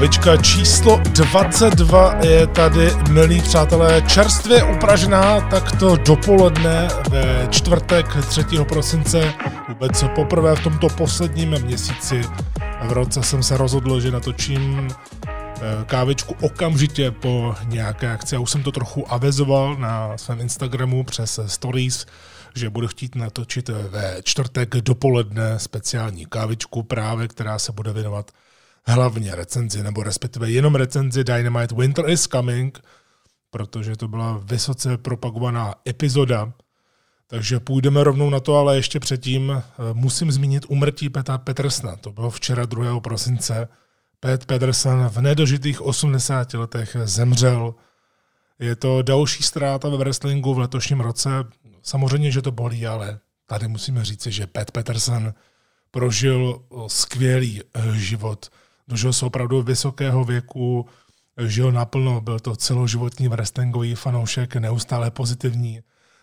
Hlavička číslo 22 je tady, milí přátelé, čerstvě upražená takto dopoledne ve čtvrtek 3. prosince. Vůbec poprvé v tomto posledním měsíci v roce jsem se rozhodl, že natočím kávičku okamžitě po nějaké akci. Já už jsem to trochu avizoval na svém Instagramu přes stories, že budu chtít natočit ve čtvrtek dopoledne speciální kávičku právě, která se bude věnovat hlavně recenzi, nebo respektive jenom recenzi Dynamite Winter is Coming, protože to byla vysoce propagovaná epizoda. Takže půjdeme rovnou na to, ale ještě předtím musím zmínit úmrtí Pata Petersona. To bylo včera 2. prosince. Pat Peterson v nedožitých 80 letech zemřel. Je to další ztráta ve wrestlingu v letošním roce. Samozřejmě, že to bolí, ale tady musíme říci, že Pat Peterson prožil skvělý život. Dožil se opravdu vysokého věku, žil naplno, byl to celoživotní wrestlingový fanoušek, neustále pozitivní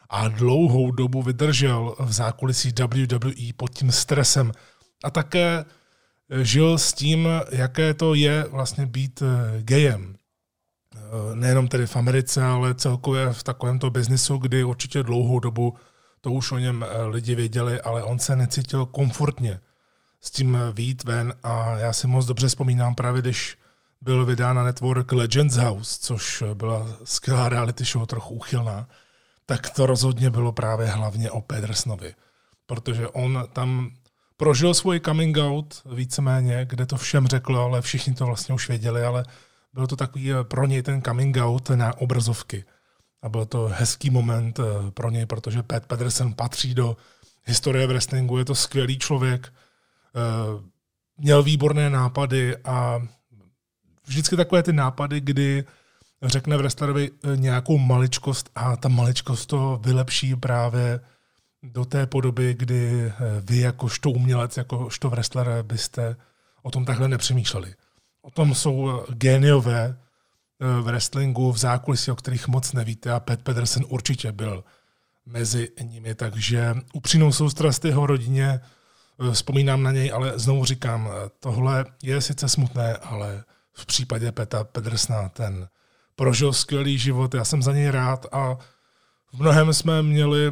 a dlouhou dobu vydržel v zákulisí WWE pod tím stresem. A také žil s tím, jaké to je vlastně být gejem. Nejenom tedy v Americe, ale celkově v takovémto biznisu, kdy určitě dlouhou dobu to už o něm lidi věděli, ale on se necítil komfortně s tím vyjít ven a já si moc dobře vzpomínám právě, když byl vydán na network Legends House, což byla skvělá reality show, trochu úchylná, tak to rozhodně bylo právě hlavně o Pedersnovi, protože on tam prožil svůj coming out víceméně, kde to všem řekl, ale všichni to vlastně už věděli, ale byl to takový pro něj ten coming out na obrazovky. A byl to hezký moment pro něj, protože Pat Peterson patří do historie wrestlingu, je to skvělý člověk, měl výborné nápady a vždycky takové ty nápady, kdy řekne wrestlerovi nějakou maličkost a ta maličkost to vylepší právě do té podoby, kdy vy jakožto umělec, jakožto wrestler byste o tom takhle nepřemýšleli. O tom jsou géniové v wrestlingu, v zákulisí, o kterých moc nevíte a Pat Peterson určitě byl mezi nimi, takže upřímnou soustrast jeho rodině, vzpomínám na něj, ale znovu říkám, tohle je sice smutné, ale v případě Peta Petersona ten prožil skvělý život, já jsem za něj rád a v mnohem jsme měli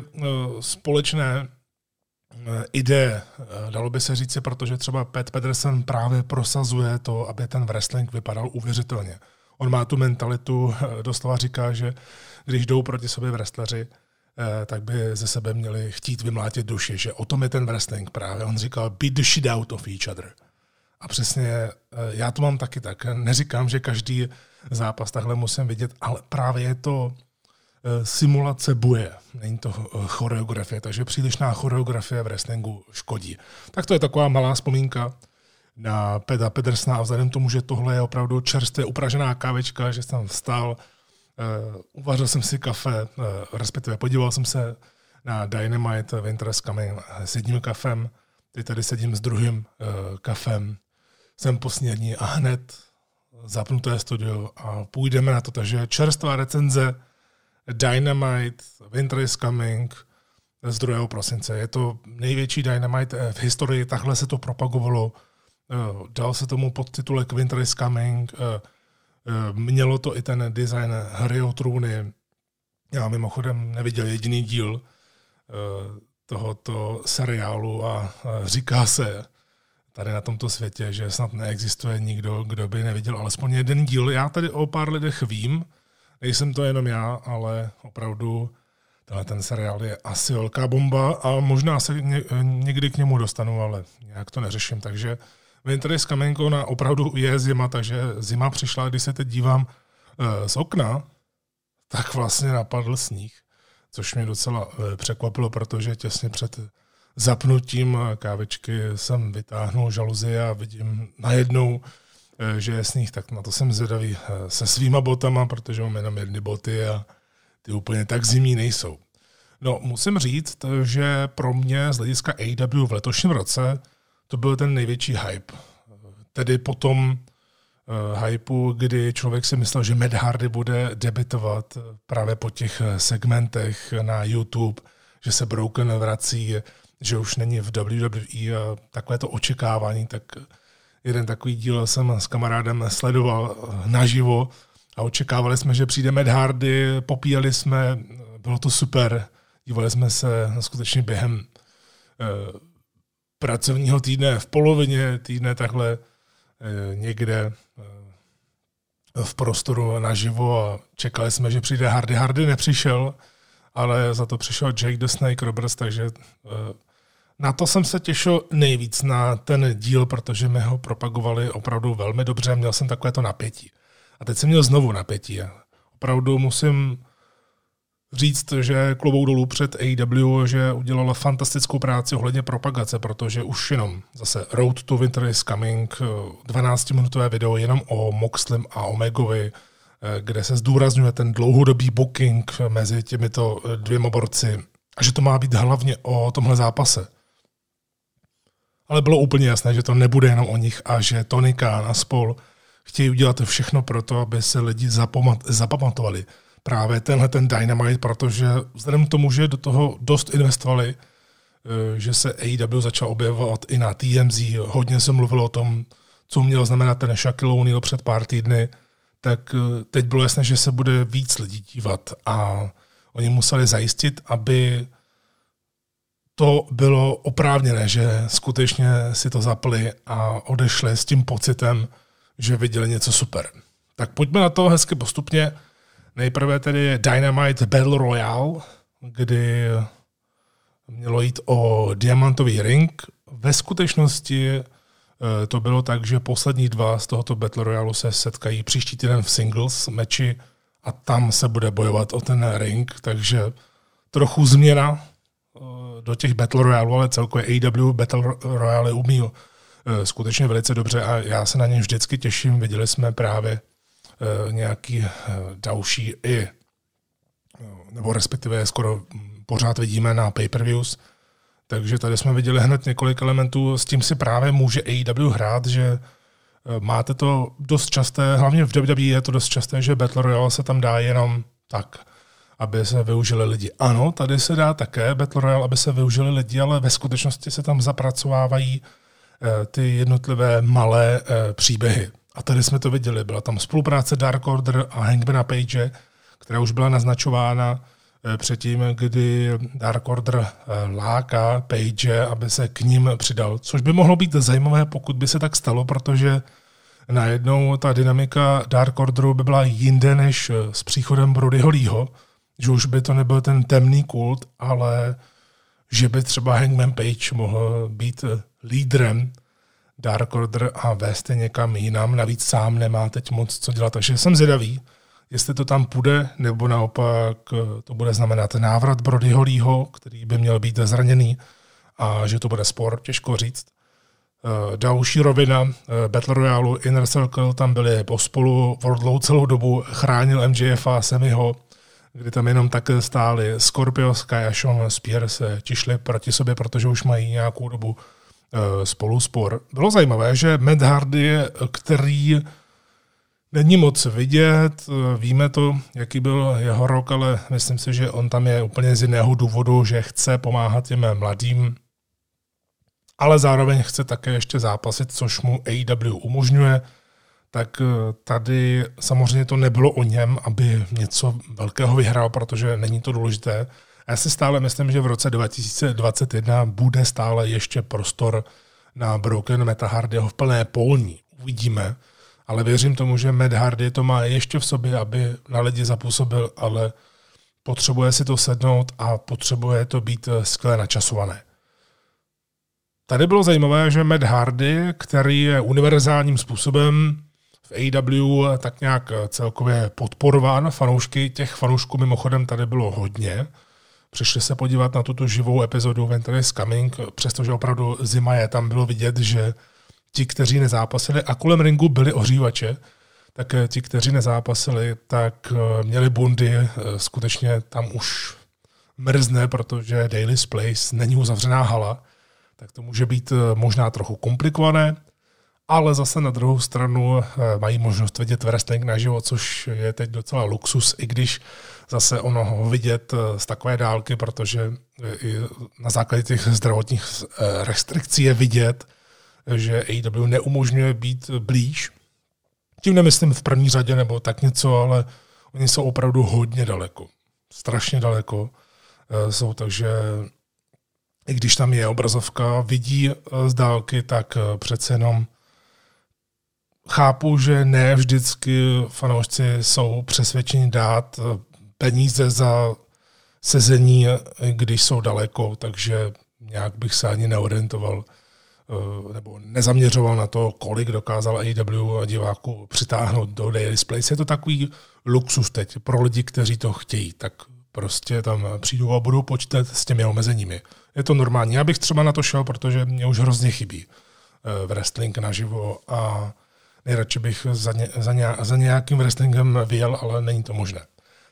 společné ideje, dalo by se říct, protože třeba Pat Peterson právě prosazuje to, aby ten wrestling vypadal uvěřitelně. On má tu mentalitu, doslova říká, že když jdou proti sobě wrestleři, tak by ze sebe měli chtít vymlátit duši, že o tom je ten wrestling právě. On říkal, beat the shit out of each other. A přesně já to mám taky tak. Neříkám, že každý zápas takhle musím vidět, ale právě je to simulace boje. Není to choreografie, takže přílišná choreografie v wrestlingu škodí. Tak to je taková malá vzpomínka na Peta Petersona a vzhledem tomu, že tohle je opravdu čerstvě upražená kávečka, že jsem vstal, uvařil jsem si kafe, respektive podíval jsem se na Dynamite Winter is Coming s jedním kafem, teď tady sedím s druhým kafem, jsem poslední a hned zapnuté studio a půjdeme na to, takže čerstvá recenze Dynamite Winter is Coming z 2. prosince. Je to největší Dynamite v historii, takhle se to propagovalo. Dal se tomu podtitulek Winter is Coming, mělo to i ten design hry o trůny. Já mimochodem neviděl jediný díl tohoto seriálu a říká se tady na tomto světě, že snad neexistuje nikdo, kdo by neviděl alespoň jeden díl. Já tady o pár lidech vím, nejsem to jenom já, ale opravdu ten seriál je asi velká bomba a možná se někdy k němu dostanu, ale nějak to neřeším, takže Winter is Coming opravdu je zima, takže zima přišla, když se teď dívám z okna, tak vlastně napadl sníh, což mě docela překvapilo, protože těsně před zapnutím kávečky jsem vytáhnul žaluzie a vidím najednou, že je sníh, tak na to jsem zvědavý se svýma botama, protože mám jenom jedny boty a ty úplně tak zimní nejsou. No, musím říct, že pro mě z hlediska AEW v letošním roce to byl ten největší hype. Tedy po tom hypeu, kdy člověk si myslel, že Matt Hardy bude debitovat právě po těch segmentech na YouTube, že se Broken vrací, že už není v WWE a takové to očekávání, tak jeden takový díl jsem s kamarádem sledoval naživo a očekávali jsme, že přijde Matt Hardy, popíjeli jsme, bylo to super, dívali jsme se skutečně během pracovního týdne, v polovině týdne takhle někde v prostoru naživo a čekali jsme, že přijde Hardy. Hardy nepřišel, ale za to přišel Jake the Snake Roberts, takže na to jsem se těšil nejvíc, na ten díl, protože mi ho propagovali opravdu velmi dobře, měl jsem takové to napětí. A teď jsem měl znovu napětí. Opravdu musím říct, že klobouk dolů před AEW, že udělala fantastickou práci ohledně propagace, protože už jenom zase Road to Winter is Coming, 12-minutové video jenom o Moxlim a Omegovi, kde se zdůrazňuje ten dlouhodobý booking mezi těmito dvěma borci a že to má být hlavně o tomhle zápase. Ale bylo úplně jasné, že to nebude jenom o nich a že Tony Khan a spol chtějí udělat všechno pro to, aby se lidi zapamatovali právě tenhle ten Dynamite, protože vzhledem k tomu, že do toho dost investovali, že se AEW začal objevovat i na TMZ, hodně se mluvilo o tom, co měl znamenat ten Shaquille O'Neal před pár týdny, tak teď bylo jasné, že se bude víc lidí dívat a oni museli zajistit, aby to bylo oprávněné, že skutečně si to zapli a odešli s tím pocitem, že viděli něco super. Tak pojďme na to hezky postupně. Nejprve tedy Dynamite Battle Royale, kdy mělo jít o diamantový ring. Ve skutečnosti to bylo tak, že poslední dva z tohoto Battle Royale se setkají příští týden v singles meči a tam se bude bojovat o ten ring, takže trochu změna do těch Battle Royale, ale celkově AEW Battle Royale umí skutečně velice dobře a já se na ně vždycky těším. Viděli jsme právě nějaký další i, nebo respektive skoro pořád vidíme na pay-per-views, takže tady jsme viděli hned několik elementů, s tím si právě může AEW hrát, že máte to dost časté, hlavně v WWE je to dost časté, že Battle Royale se tam dá jenom tak, aby se využili lidi. Ano, tady se dá také Battle Royale, aby se využili lidi, ale ve skutečnosti se tam zapracovávají ty jednotlivé malé příběhy. A tady jsme to viděli. Byla tam spolupráce Dark Order a Hangmana Page, která už byla naznačována předtím, kdy Dark Order láká Page, aby se k ním přidal. Což by mohlo být zajímavé, pokud by se tak stalo, protože najednou ta dynamika Dark Orderu by byla jinde než s příchodem Brodyho Leeho, že už by to nebyl ten temný kult, ale že by třeba Hangman Page mohl být lídrem Dark Order a vést je někam jinam. Navíc sám nemá teď moc co dělat, takže jsem zvědavý, jestli to tam půjde, nebo naopak to bude znamenat návrat Brodyho Leeho, který by měl být zraněný a že to bude spor, těžko říct. Další rovina Battle Royale, Inner Circle, tam byly pospolu, Wardlow celou dobu chránil MJF a Semiho, kdy tam jenom tak stáli Scorpio Sky a Sean Spears tišli proti sobě, protože už mají nějakou dobu spolu spor. Bylo zajímavé, že Matt Hardy, který není moc vidět, víme to, jaký byl jeho rok, ale myslím si, že on tam je úplně z jiného důvodu, že chce pomáhat těm mladým, ale zároveň chce také ještě zápasit, což mu AEW umožňuje, tak tady samozřejmě to nebylo o něm, aby něco velkého vyhrál, protože není to důležité. A já si stále myslím, že v roce 2021 bude stále ještě prostor na Broken Meta Hardyho v plné polní. Uvidíme, ale věřím tomu, že Matt Hardy to má ještě v sobě, aby na lidi zapůsobil, ale potřebuje si to sednout a potřebuje to být skvěle načasované. Tady bylo zajímavé, že Matt Hardy, který je univerzálním způsobem v AEW tak nějak celkově podporován fanoušky, těch fanoušků mimochodem tady bylo hodně, přišli se podívat na tuto živou epizodu Winter is Coming, přestože opravdu zima je, tam bylo vidět, že ti, kteří nezápasili a kolem ringu byli ohřívače, tak ti, kteří nezápasili, tak měli bundy, skutečně tam už mrzne, protože Daily's Place není uzavřená hala, tak to může být možná trochu komplikované, ale zase na druhou stranu mají možnost vidět wrestling naživo, což je teď docela luxus, i když zase ono vidět z takové dálky, protože i na základě těch zdravotních restrikcí je vidět, že AEW neumožňuje být blíž. Tím nemyslím v první řadě nebo tak něco, ale oni jsou opravdu hodně daleko. Strašně daleko jsou, takže i když tam je obrazovka, vidí z dálky, tak přece jenom chápu, že ne vždycky fanoušci jsou přesvědčeni dát peníze za sezení, když jsou daleko, takže nějak bych se ani neorientoval nebo nezaměřoval na to, kolik dokázal AEW a diváku přitáhnout do Daily Place. Je to takový luxus teď pro lidi, kteří to chtějí, tak prostě tam přijdu a budu počítat s těmi omezeními. Je to normální. Já bych třeba na to šel, protože mě už hrozně chybí wrestling naživo a nejradši bych za nějakým wrestlingem vyjel, ale není to možné.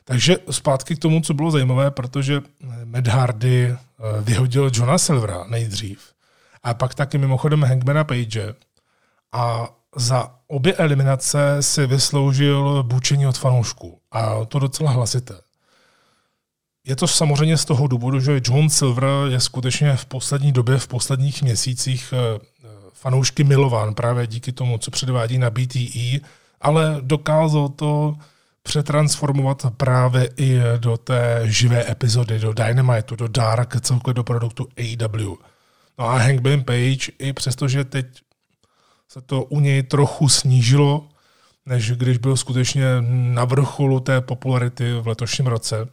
Takže zpátky k tomu, co bylo zajímavé, protože Matt Hardy vyhodil Johna Silvera nejdřív a pak taky mimochodem Hangmana Page a za obě eliminace si vysloužil bučení od fanoušků a to docela hlasité. Je to samozřejmě z toho důvodu, že John Silver je skutečně v poslední době, v posledních měsících fanoušky milován právě díky tomu, co předvádí na BTE, ale dokázal to přetransformovat právě i do té živé epizody, do Dynamitu, do Dark, celkově do produktu AEW. No a Hangman Page, i přestože teď se to u něj trochu snížilo, než když byl skutečně na vrcholu té popularity v letošním roce,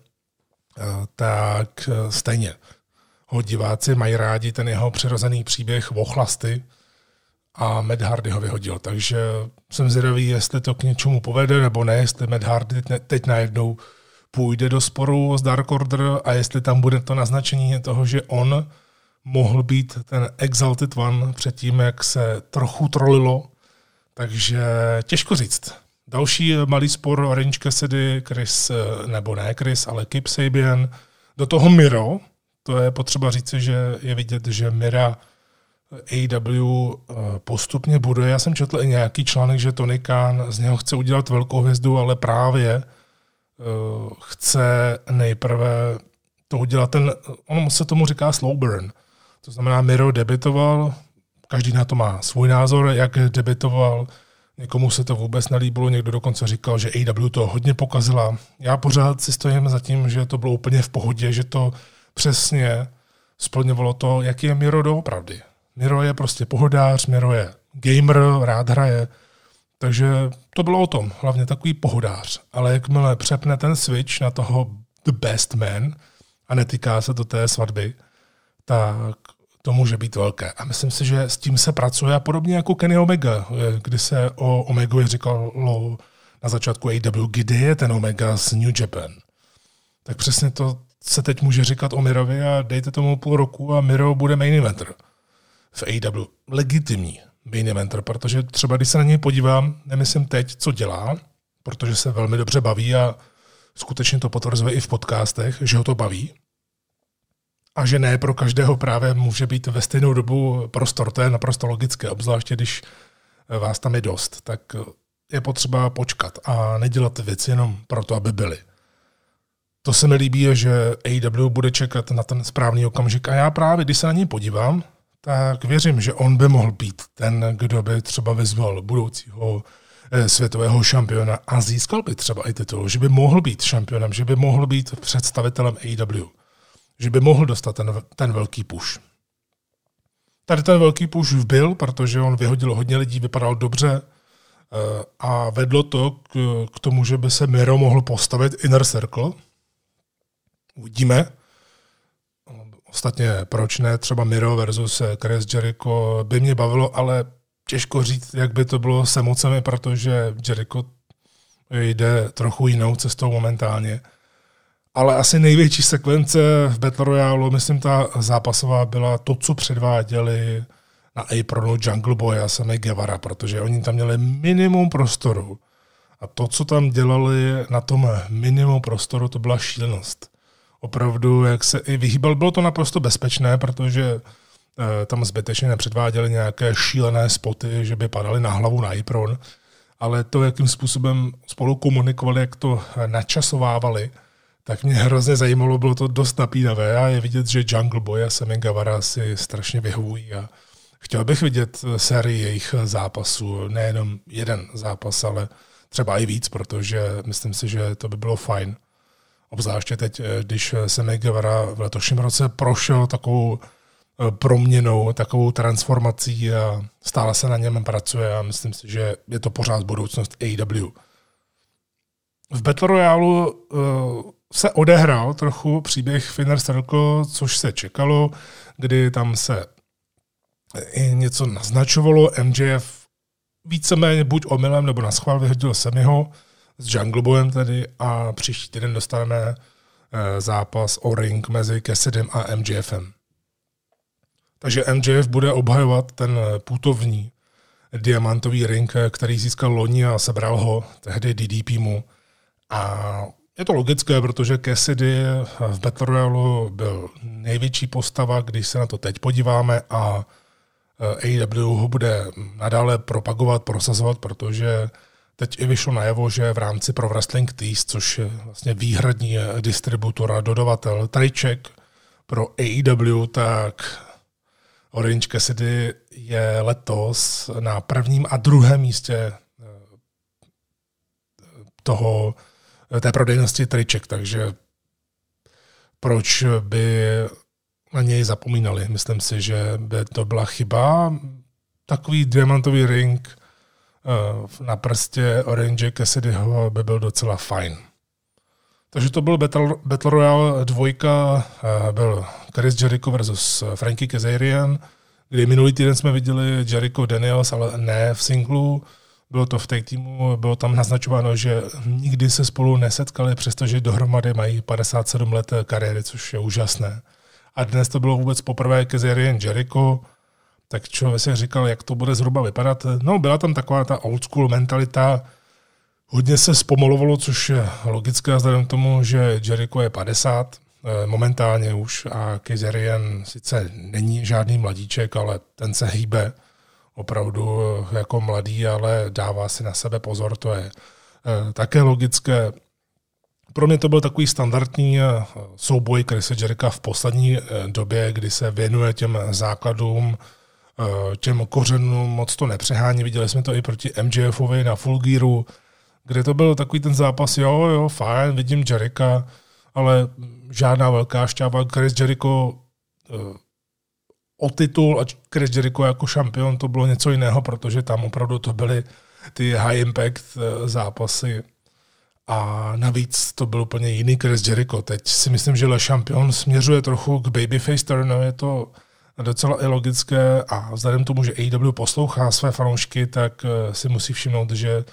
tak stejně ho diváci mají rádi ten jeho přirozený příběh vochlasty a Matt Hardy ho vyhodil. Takže jsem zvědavý, jestli to k něčemu povede nebo ne, jestli Matt Hardy teď najednou půjde do sporu s Dark Order a jestli tam bude to naznačení toho, že on mohl být ten Exalted One předtím, jak se trochu trolilo. Takže těžko říct. Další malý spor Orange Cassidy, ale Kip Sabian. Do toho Miro, to je potřeba říct, že je vidět, že Mira AEW postupně buduje. Já jsem četl i nějaký článek, že Tony Khan z něho chce udělat velkou hvězdu, ale právě chce nejprve to udělat ono se tomu říká slow burn. To znamená, Miro debitoval, každý na to má svůj názor, jak debitoval, někomu se to vůbec nelíbilo, někdo dokonce říkal, že AEW to hodně pokazila. Já pořád si stojím za tím, že to bylo úplně v pohodě, že to přesně splňovalo to, jaký je Miro doopravdy. Miro je prostě pohodář, Miro je gamer, rád hraje, takže to bylo o tom, hlavně takový pohodář. Ale jakmile přepne ten switch na toho the best man a netýká se do té svatby, tak to může být velké. A myslím si, že s tím se pracuje a podobně jako Kenny Omega, kdy se o Omegovi říkalo na začátku AEW, kde je ten Omega z New Japan. Tak přesně to se teď může říkat o Mirovi a dejte tomu půl roku a Miro bude main eventer v AEW. Legitimní main eventer, protože třeba když se na něj podívám, nemyslím teď, co dělá, protože se velmi dobře baví a skutečně to potvrzuje i v podcastech, že ho to baví. A že ne pro každého právě může být ve stejnou dobu prostor. To je naprosto logické, obzvláště když vás tam je dost. Tak je potřeba počkat a nedělat věci jenom proto, aby byly. To se mi líbí, že AEW bude čekat na ten správný okamžik. A já právě, když se na něj podívám, tak věřím, že on by mohl být ten, kdo by třeba vyzval budoucího světového šampiona a získal by třeba i titul, že by mohl být šampionem, že by mohl být představitelem AEW. Že by mohl dostat ten velký push. Tady ten velký push byl, protože on vyhodil hodně lidí, vypadal dobře a vedlo to k tomu, že by se Miro mohl postavit Inner Circle. Uvidíme. Ostatně proč ne, třeba Miro versus Chris Jericho by mě bavilo, ale těžko říct, jak by to bylo s emocemi, protože Jericho jde trochu jinou cestou momentálně. Ale asi největší sekvence v Battle Royale, myslím, ta zápasová byla to, co předváděli na Apronu Jungle Boy a samé Guevara, protože oni tam měli minimum prostoru. A to, co tam dělali na tom minimu prostoru, to byla šílenost. Opravdu, jak se i vyhýbal, bylo to naprosto bezpečné, protože tam zbytečně nepředváděli nějaké šílené spoty, že by padaly na hlavu na Apron, ale to, jakým způsobem spolu komunikovali, jak to načasovávali, tak mě hrozně zajímalo, bylo to dost napínavé a je vidět, že Jungle Boy a Sammy Guevara si strašně vyhovují a Chtěl bych vidět sérii jejich zápasů, nejenom jeden zápas, ale třeba i víc, protože myslím si, že to by bylo fajn. Obzvláště teď, když se Megavara v letošním roce prošel takovou proměnou, takovou transformací a stále se na něm pracuje a myslím si, že je to pořád budoucnost AEW. V Battle Royale se odehrál trochu příběh Inner Circle, což se čekalo, kdy tam se i něco naznačovalo. MJF víceméně buď omylem nebo naschvál vyhodil Semiho s Jungle Boyem tedy a příští týden dostaneme zápas o ring mezi Cassidym a MJFem. Takže MJF bude obhajovat ten putovní diamantový ring, který získal loni a sebral ho tehdy DDP mu. A je to logické, protože Cassidy v Battle Royale byl největší postava, když se na to teď podíváme a AEW ho bude nadále propagovat, prosazovat, protože teď i vyšlo najevo, že v rámci Pro Wrestling Tees, což je vlastně výhradní distributor a dodavatel triček pro AEW, tak Orange Cassidy je letos na prvním a druhém místě té prodejnosti triček, takže proč by na něj zapomínali? Myslím si, že by to byla chyba. Takový diamantový ring na prstě Orange Cassidyho by byl docela fajn. Takže to byl Battle Royale 2, byl Chris Jericho versus Frankie Kazarian, kdy minulý týden jsme viděli Jericho Daniels, ale ne v singlu. Bylo to v tag týmu, bylo tam naznačováno, že nikdy se spolu nesetkali, přestože dohromady mají 57 let kariéry, což je úžasné. A dnes to bylo vůbec poprvé Kazarian Jericho, tak člověk si říkal, jak to bude zhruba vypadat. No, byla tam taková ta old school mentalita, hodně se zpomalovalo, což je logické vzhledem k tomu, že Jericho je 50 momentálně už a Kazarian sice není žádný mladíček, ale ten se hýbe opravdu jako mladý, ale dává si na sebe pozor, to je také logické. Pro mě to byl takový standardní souboj Chrise Jericha v poslední době, kdy se věnuje těm základům, těm kořenům, moc to nepřehání. Viděli jsme to i proti MJFovi na Full Gearu, kde to byl takový ten zápas, jo, fajn, vidím Jericha, ale žádná velká šťáva. Chris Jericho o titul a Chris Jericho jako šampion, to bylo něco jiného, protože tam opravdu to byly ty high impact zápasy a navíc to byl úplně jiný Chris Jericho. Teď si myslím, že Le Champion směřuje trochu k babyface turnu, je to docela i logické a vzhledem tomu, že AEW poslouchá své fanoušky, tak si musí všimnout, že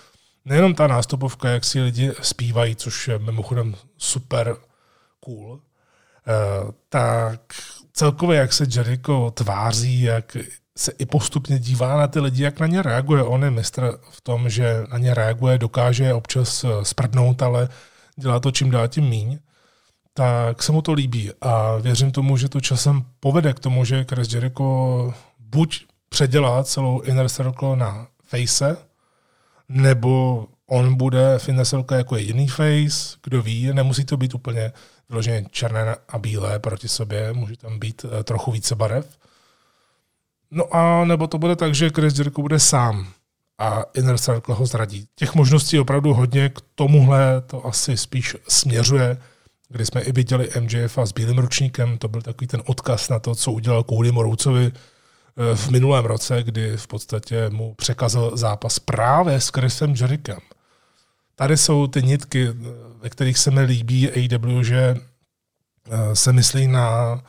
nejenom ta nástupovka, jak si lidi zpívají, což je mimochodem super cool, tak celkově, jak se Jericho tváří, jak se i postupně dívá na ty lidi, jak na ně reaguje. On je mistr v tom, že na ně reaguje, dokáže občas sprdnout, ale dělá to čím dál tím míň. Tak se mu to líbí a věřím tomu, že to časem povede k tomu, že Chris Jericho buď předělá celou Inner Circle na face, nebo on bude v Inner Circle jako jediný face, kdo ví, nemusí to být úplně vyloženě černé a bílé proti sobě, může tam být trochu více barev. No a nebo to bude tak, že Chris Jericho bude sám a Inner Circle ho zradí. Těch možností je opravdu hodně, k tomuhle to asi spíš směřuje, kdy jsme i viděli MJF s bílým ručníkem, to byl takový ten odkaz na to, co udělal Cody Rhodesovi v minulém roce, kdy v podstatě mu překazal zápas právě s Chrisem Jerichem. Tady jsou ty nitky, ve kterých se mi líbí AEW, že se myslí na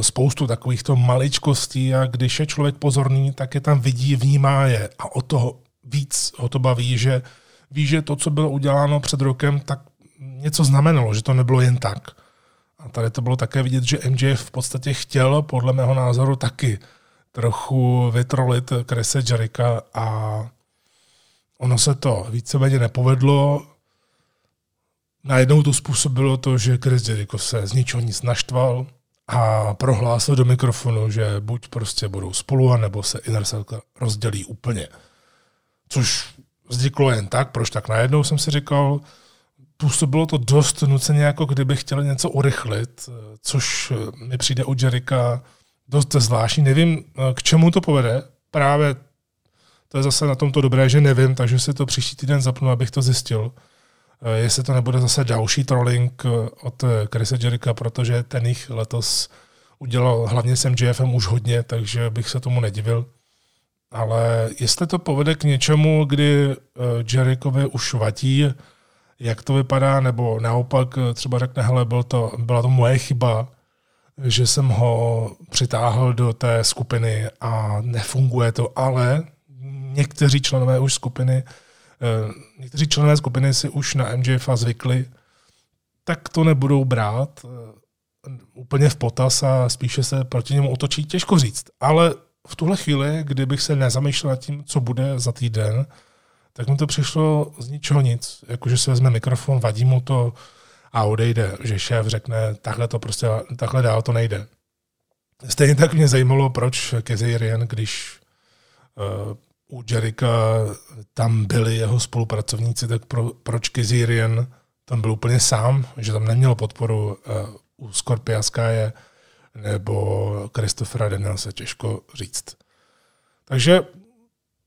spoustu takovýchto maličkostí a když je člověk pozorný, tak je tam vidí, vnímá je a o toho víc ho to baví, že ví, že to, co bylo uděláno před rokem, tak něco znamenalo, že to nebylo jen tak. A tady to bylo také vidět, že MJF v podstatě chtěl, podle mého názoru taky, trochu vytrolit Chrise Jericha a ono se to víceméně nepovedlo. Najednou to způsobilo to, že Chris Jericho se z ničeho nic naštval a prohlásil do mikrofonu, že buď prostě budou spolu, anebo se Inner Circle rozdělí úplně. Což vzniklo jen tak, proč tak najednou, jsem si říkal. Působilo to dost nuceně, jako kdyby chtěli něco urychlit, což mi přijde u Jericha dost zvláštní. Nevím, k čemu to povede. Právě to je zase na tom to dobré, že nevím, takže si to příští týden zapnu, abych to zjistil. Jestli to nebude zase další trolling od Chrise Jericha, protože ten jich letos udělal hlavně s MJFem už hodně, takže bych se tomu nedivil. Ale jestli to povede k něčemu, kdy Jerichovi už vadí, jak to vypadá, nebo naopak třeba řekne, hele, byla to moje chyba, že jsem ho přitáhl do té skupiny a nefunguje to, ale někteří členové skupiny si už na MJFa zvykli, tak to nebudou brát úplně v potaz a spíše se proti němu otočí, těžko říct. Ale v tuhle chvíli, kdybych se nezamýšlel nad tím, co bude za týden, tak mu to přišlo z ničeho nic. Jakože si vezme mikrofon, vadí mu to a odejde, že šéf řekne, takhle dál to nejde. Stejně tak mě zajímalo, proč Kazarian, když u Jericha tam byli jeho spolupracovníci, tak proč Kazarian tam byl úplně sám, že tam neměl podporu u Scorpia Sky nebo Christophera Danielse, těžko říct. Takže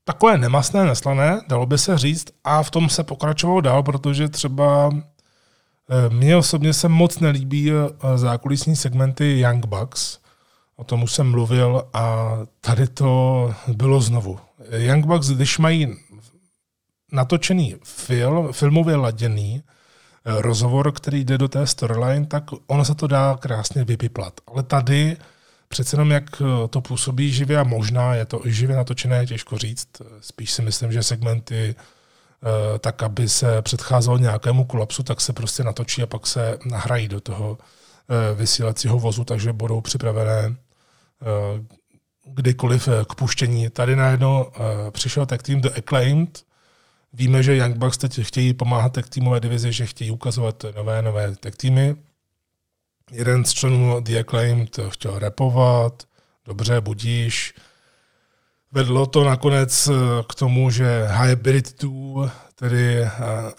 takové nemastné, neslané, dalo by se říct, a v tom se pokračovalo dál, protože třeba mně osobně se moc nelíbí zákulisní segmenty Young Bucks. O tom už jsem mluvil a tady to bylo znovu. Young Bucks, když mají natočený filmově laděný rozhovor, který jde do té storyline, tak ono se to dá krásně vypiplat. Ale tady přece jenom, jak to působí živě, a možná je to živě natočené, těžko říct. Spíš si myslím, že segmenty tak, aby se předcházelo nějakému kolapsu, tak se prostě natočí a pak se nahrají do toho vysílacího vozu, takže budou připravené kdykoliv k puštění. Tady najednou přišel tag team The Acclaimed. Víme, že Young Bucks teď chtějí pomáhat tag teamové divizi, že chtějí ukazovat nové tag teamy. Jeden z členů The Acclaimed chtěl rapovat, dobře, budíš. Vedlo to nakonec k tomu, že Hybrid 2, tedy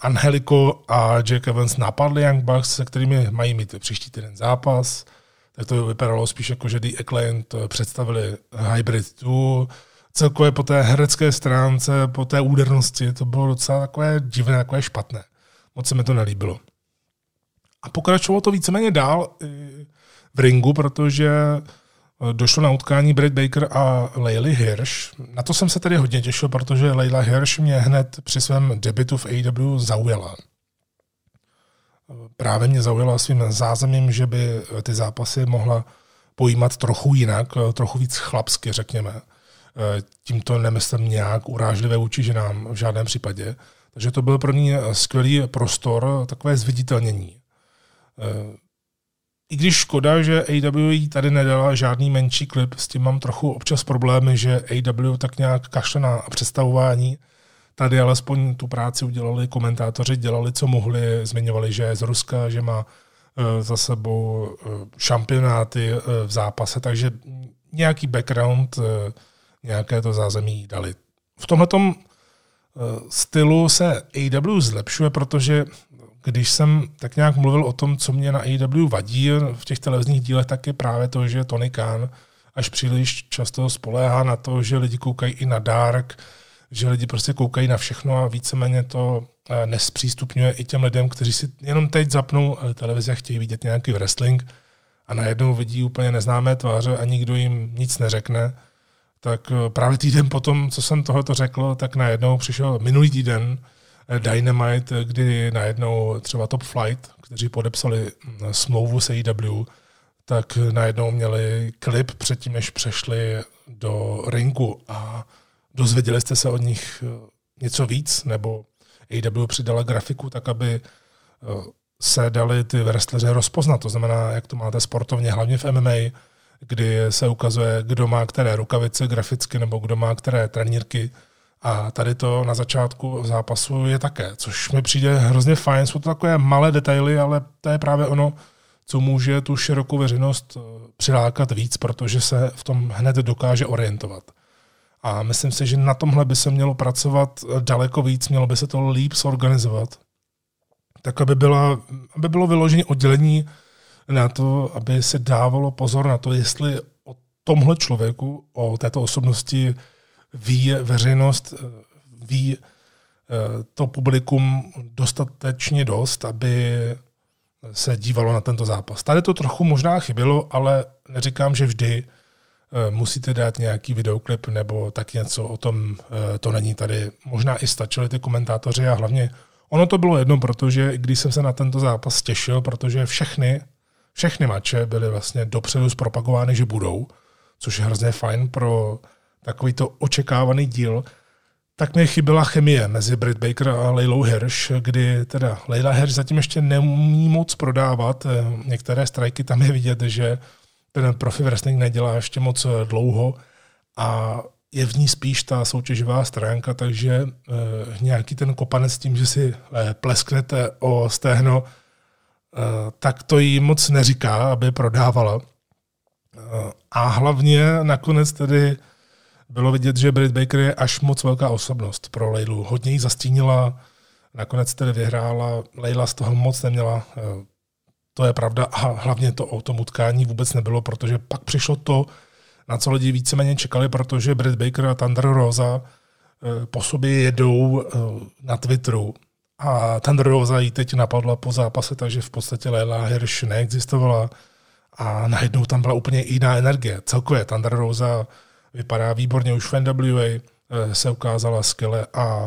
Angelico a Jack Evans napadli Young Bucks, se kterými mají mít příští týden zápas. Tak to vypadalo spíš jako, že The Acclaimed představili Hybrid 2. Celkově po té herecké stránce, po té údernosti, to bylo docela takové divné, takové špatné. Moc se mi to nelíbilo. A pokračovalo to víceméně dál v ringu, protože došlo na utkání Britt Baker a Leyly Hirsch. Na to jsem se tedy hodně těšil, protože Leyla Hirsch mě hned při svém debutu v AEW zaujala. Právě mě zaujala svým zázemím, že by ty zápasy mohla pojímat trochu jinak, trochu víc chlapsky, řekněme. Tímto nemyslím nějak urážlivé vůči ženám v žádném případě. Takže to byl pro mě skvělý prostor, takové zviditelnění. I když škoda, že AEW tady nedala žádný menší klip, s tím mám trochu občas problémy, že AEW tak nějak kašle na představování. Tady alespoň tu práci udělali komentátoři, dělali, co mohli, zmiňovali, že je z Ruska, že má za sebou šampionáty v zápase, takže nějaký background, nějaké to zázemí dali. V tomhletom stylu se AEW zlepšuje, protože když jsem tak nějak mluvil o tom, co mě na AEW vadí v těch televizních dílech, tak je právě to, že Tony Khan až příliš často spoléhá na to, že lidi koukají i na Dark, že lidi prostě koukají na všechno a víceméně to nespřístupňuje i těm lidem, kteří si jenom teď zapnou televizi a chtějí vidět nějaký wrestling a najednou vidí úplně neznámé tváře a nikdo jim nic neřekne. Tak právě týden potom, co jsem tohleto řekl, tak najednou přišel minulý týden Dynamite, kdy najednou třeba Top Flight, kteří podepsali smlouvu s AEW, tak najednou měli klip předtím, než přešli do ringu a dozvěděli jste se od nich něco víc, nebo AEW přidala grafiku tak, aby se dali ty wrestleři rozpoznat. To znamená, jak to máte sportovně, hlavně v MMA, kdy se ukazuje, kdo má které rukavice graficky nebo kdo má které trenírky. A tady to na začátku zápasu je také, což mi přijde hrozně fajn. Jsou to takové malé detaily, ale to je právě ono, co může tu širokou veřejnost přilákat víc, protože se v tom hned dokáže orientovat. A myslím si, že na tomhle by se mělo pracovat daleko víc, mělo by se to líp zorganizovat. Tak, aby bylo vyloženě oddělení na to, aby se dávalo pozor na to, jestli o tomhle člověku, o této osobnosti ví veřejnost, ví to publikum dostatečně dost, aby se dívalo na tento zápas. Tady to trochu možná chybělo, ale neříkám, že vždy musíte dát nějaký videoklip nebo tak něco o tom, to není tady. Možná i stačili ty komentátoři a hlavně ono to bylo jedno, protože když jsem se na tento zápas těšil, protože všechny mače byly vlastně dopředu zpropagovány, že budou, což je hrozně fajn pro takovýto očekávaný díl, tak mi chyběla chemie mezi Britt Baker a Leylou Hirsch, kdy teda Leyla Hirsch zatím ještě neumí moc prodávat. Některé strajky tam je vidět, že ten profi wrestling nedělá ještě moc dlouho a je v ní spíš ta soutěživá stránka, takže nějaký ten kopanec s tím, že si plesknete o stehno, tak to jí moc neříká, aby prodávala. A hlavně nakonec tedy bylo vidět, že Britt Baker je až moc velká osobnost pro Leylu. Hodně jí zastínila, nakonec tedy vyhrála, Leyla z toho moc neměla, to je pravda, a hlavně to o tom utkání vůbec nebylo, protože pak přišlo to, na co lidi víceméně čekali, protože Britt Baker a Thunder Rosa po sobě jedou na Twitteru. A Thunder Rosa jí teď napadla po zápase, takže v podstatě Leyla Hirsch neexistovala a najednou tam byla úplně jiná energie. Celkově Thunder Rosa vypadá výborně, už v NWA se ukázala skvěle a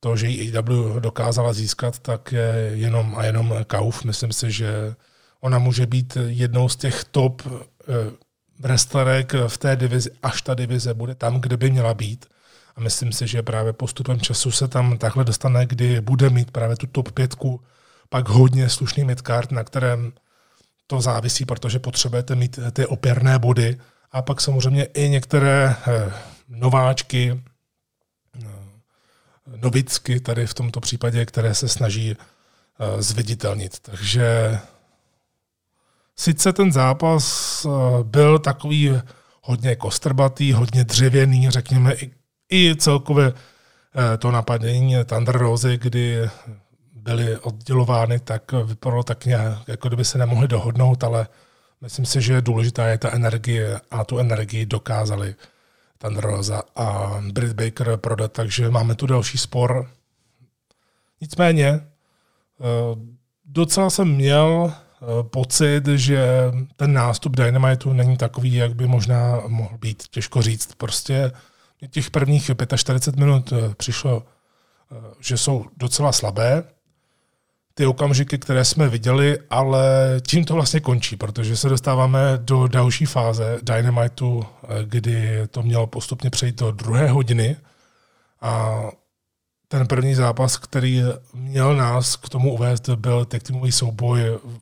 to, že ji AEW dokázala získat, tak je jenom a jenom kauf. Myslím si, že ona může být jednou z těch top wrestlerek v té divizi, až ta divize bude tam, kde by měla být. A myslím si, že právě postupem času se tam takhle dostane, kdy bude mít právě tu top 5, pak hodně slušný midcard, na kterém to závisí, protože potřebujete mít ty opěrné body. A pak samozřejmě i některé nováčky, novicky tady v tomto případě, které se snaží zviditelnit. Takže sice ten zápas byl takový hodně kostrbatý, hodně dřevěný, řekněme i celkově to napadení Thunder Rosy, kdy byly oddělovány, tak vypadalo tak nějak, jako kdyby se nemohli dohodnout, ale myslím si, že důležitá je ta energie a tu energii dokázali Thunder Rosa a Britt Baker prodat, takže máme tu další spor. Nicméně docela jsem měl pocit, že ten nástup Dynamitu není takový, jak by možná mohl být, těžko říct. Prostě těch prvních 45 minut přišlo, že jsou docela slabé ty okamžiky, které jsme viděli, ale tím to vlastně končí, protože se dostáváme do další fáze Dynamitu, kdy to mělo postupně přejít do druhé hodiny a ten první zápas, který měl nás k tomu uvést, byl tag teamový souboj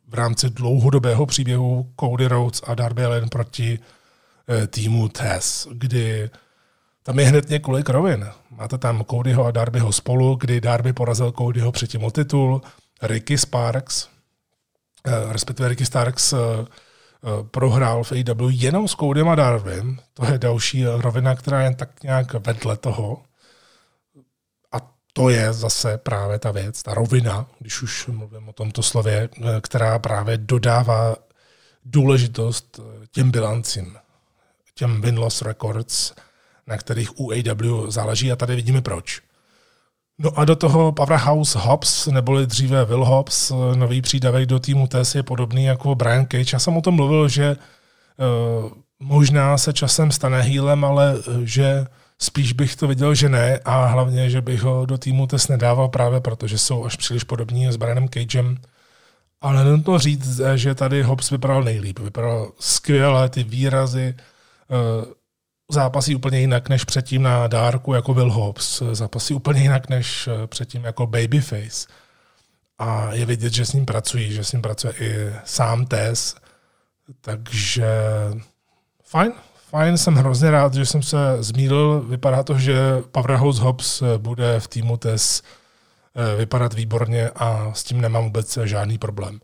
v rámci dlouhodobého příběhu Cody Rhodes a Darby Allen proti týmu TES, kdy tam je hned několik rovin. Máte tam Codyho a Darbyho spolu, kdy Darby porazil Codyho předtím o titul, Ricky Starks prohrál v AEW jenom s Codym a Darvym. To je další rovina, která je tak nějak vedle toho. A to je zase právě ta věc, ta rovina, když už mluvím o tomto slově, která právě dodává důležitost těm bilancím, těm win-loss records, na kterých u AEW záleží a tady vidíme proč. No a do toho Powerhouse Hobbs, neboli dříve Will Hobbs, nový přídavek do týmu TES je podobný jako Brian Cage. Já jsem o tom mluvil, že možná se časem stane heelem, ale že spíš bych to viděl, že ne a hlavně, že bych ho do týmu TES nedával právě proto, že jsou až příliš podobní s Brianem Cagem. Ale nutno říct, že tady Hobbs vypadal nejlíp. Vypadal skvěle, ty výrazy zápasí úplně jinak než předtím na dárku jako Will Hobbs. Zápasí úplně jinak než předtím jako Babyface. A je vidět, že s ním pracují, že s ním pracuje i sám TES. Takže fajn, jsem hrozně rád, že jsem se zmýlil. Vypadá to, že Powerhouse Hobbs bude v týmu TES vypadat výborně a s tím nemám vůbec žádný problém.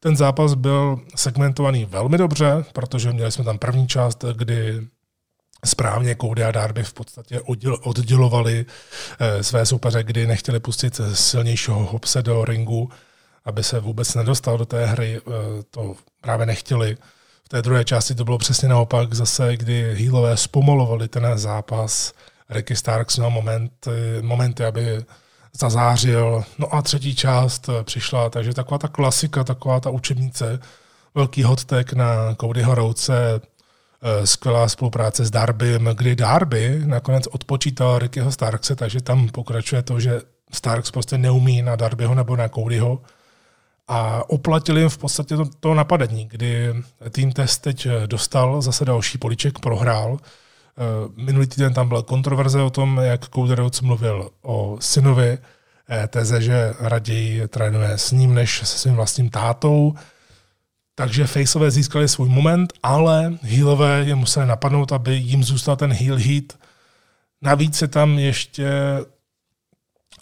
Ten zápas byl segmentovaný velmi dobře, protože měli jsme tam první část, kdy správně Cody a Darby v podstatě oddělovali své soupeře, kdy nechtěli pustit silnějšího Hobbse do ringu, aby se vůbec nedostal do té hry, to právě nechtěli. V té druhé části to bylo přesně naopak zase, kdy heelové zpomalovali ten zápas. Ricky Starks měl momenty, aby zazářil. No a třetí část přišla, takže taková ta klasika, taková ta učebnice, velký hot tag na Codyho Rhodese, skvělá spolupráce s Darbym, kdy Darby nakonec odpočítal Rickyho Starkse, takže tam pokračuje to, že Starks prostě neumí na Darbyho nebo na Codyho. A oplatili jim v podstatě to napadení, kdy tým Test teď dostal zase další políček, prohrál. Minulý týden tam byla kontroverze o tom, jak Cody Rhodes mluvil o synovi teze, že raději trénuje s ním než se svým vlastním tátou. Takže faceové získali svůj moment, ale heelové je museli napadnout, aby jim zůstal ten heel heat. Navíc je tam ještě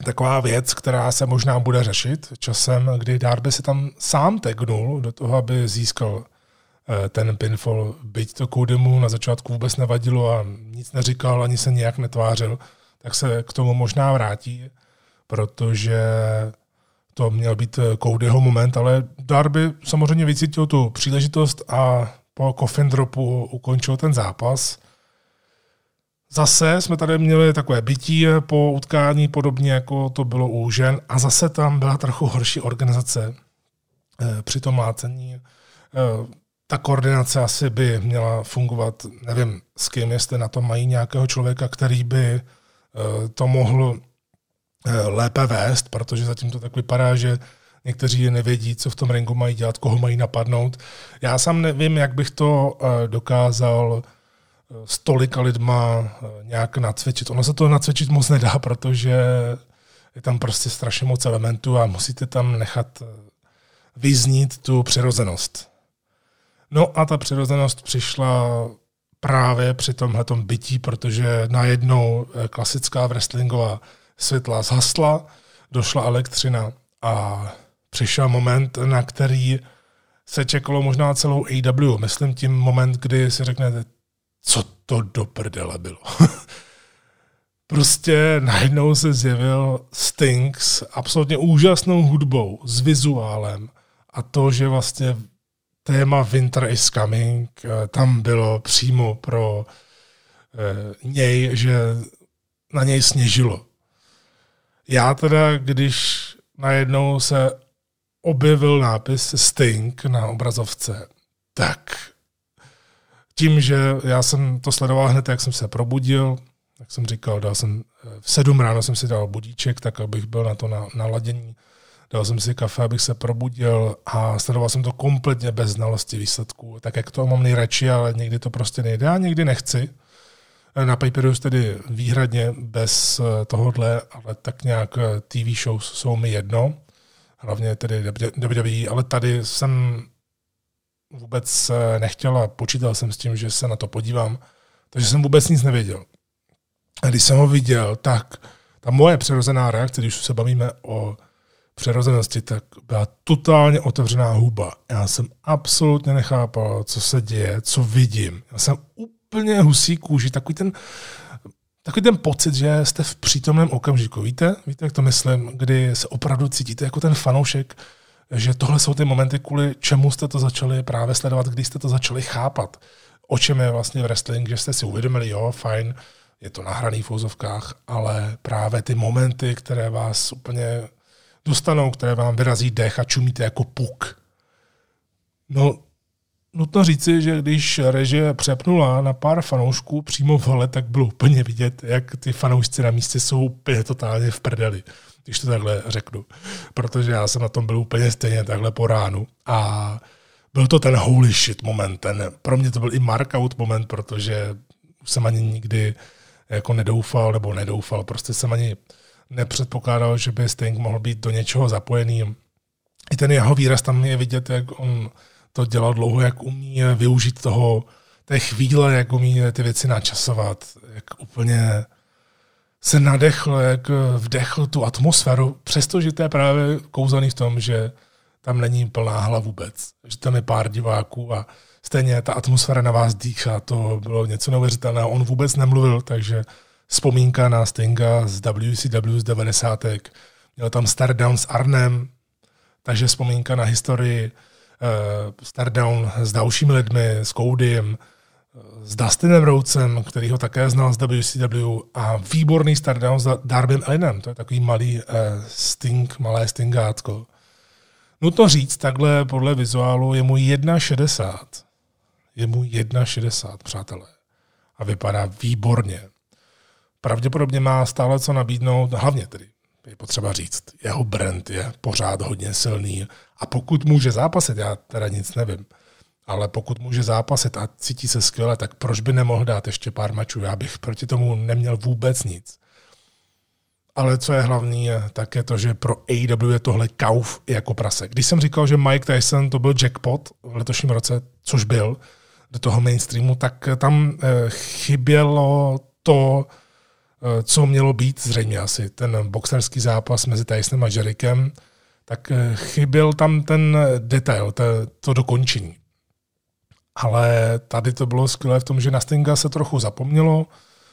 taková věc, která se možná bude řešit časem, kdy Darby se tam sám tegnul do toho, aby získal ten pinfall. Byť to Codymu na začátku vůbec nevadilo a nic neříkal, ani se nějak netvářil, tak se k tomu možná vrátí, protože to měl být Codyho moment, ale Darby samozřejmě vycítil tu příležitost a po coffin dropu ukončil ten zápas. Zase jsme tady měli takové bití po utkání, podobně jako to bylo u žen, a zase tam byla trochu horší organizace při tom mlácení. Ta koordinace asi by měla fungovat, nevím s kým, jestli na to mají nějakého člověka, který by to mohl lépe vést, protože zatím to tak vypadá, že někteří nevědí, co v tom ringu mají dělat, koho mají napadnout. Já sám nevím, jak bych to dokázal s tolika lidma nějak nacvičit. Ono se to nacvičit moc nedá, protože je tam prostě strašně moc elementů a musíte tam nechat vyznít tu přirozenost. No a ta přirozenost přišla právě při tomhletom bití, protože najednou klasická wrestlingová světla zhasla, došla elektřina a přišel moment, na který se čekalo možná celou AEW. Myslím tím moment, kdy si řeknete, co to do prdele bylo. Prostě najednou se zjevil Sting s absolutně úžasnou hudbou, s vizuálem a to, že vlastně téma Winter is Coming tam bylo přímo pro něj, že na něj sněžilo. Já teda, když najednou se objevil nápis Sting na obrazovce, tak tím, že já jsem to sledoval hned, jak jsem se probudil, jak jsem říkal, dal jsem v 7 ráno jsem si dal budíček, tak abych byl na to naladění. Dal jsem si kafe, abych se probudil a sledoval jsem to kompletně bez znalosti výsledků. Tak jak to mám nejradši, ale někdy to prostě nejde a někdy nechci. Na paperu už tedy výhradně bez tohodle, ale tak nějak TV show jsou mi jedno. Hlavně tedy WWE, ale tady jsem vůbec nechtěl a počítal jsem s tím, že se na to podívám. Takže jsem vůbec nic nevěděl. A když jsem ho viděl, tak ta moje přirozená reakce, když se bavíme o přirozenosti, tak byla totálně otevřená huba. Já jsem absolutně nechápal, co se děje, co vidím. Já jsem úplně husí kůži, takový ten pocit, že jste v přítomném okamžiku. Víte, jak to myslím, kdy se opravdu cítíte jako ten fanoušek, že tohle jsou ty momenty, kvůli čemu jste to začali právě sledovat, když jste to začali chápat. O čem je vlastně wrestling, že jste si uvědomili, jo, fajn, je to nahraný v fouzovkách, ale právě ty momenty, které vás úplně dostanou, které vám vyrazí dech a čumíte jako puk. No, nutno říci, že když režie přepnula na pár fanoušků přímo v hole, tak bylo úplně vidět, jak ty fanoušci na místě jsou úplně totálně v prdeli, když to takhle řeknu. Protože já jsem na tom byl úplně stejně takhle po ránu. A byl to ten holy shit moment. Pro mě to byl i markout moment, protože jsem ani nikdy jako nedoufal. Prostě jsem ani nepředpokládal, že by Sting mohl být do něčeho zapojený. I ten jeho výraz tam je vidět, jak on to dělal dlouho, jak umí využít té chvíle, jak umí ty věci načasovat, jak úplně se nadechl, jak vdechl tu atmosféru, přestože to je právě kouzelný v tom, že tam není plná hala vůbec, že tam je pár diváků a stejně ta atmosféra na vás dýchá, to bylo něco neuvěřitelného. On vůbec nemluvil, takže vzpomínka na Stinga z WCW z 90. Měl tam Stardom s Arnem, takže vzpomínka na historii Stardown s dalšími lidmi, s Codym, s Dustinem Rhodesem, který ho také znal z WCW, a výborný Stardown s Darbym Allenem. To je takový malý Sting, malé Stingátko. Nutno říct, takhle podle vizuálu je mu 1,60. Je mu 1,60, přátelé. A vypadá výborně. Pravděpodobně má stále co nabídnout, hlavně tedy, je potřeba říct, jeho brand je pořád hodně silný a pokud může zápasit, já teda nic nevím, ale pokud může zápasit a cítí se skvěle, tak proč by nemohl dát ještě pár mačů? Já bych proti tomu neměl vůbec nic. Ale co je hlavní, tak je to, že pro AEW je tohle kauf jako prase. Když jsem říkal, že Mike Tyson to byl jackpot v letošním roce, což byl do toho mainstreamu, tak tam chybělo to, co mělo být zřejmě asi. Ten boxerský zápas mezi Tysonem a Jerichem, tak chyběl tam ten detail, to dokončení. Ale tady to bylo skvělé v tom, že na Stinga se trochu zapomnělo,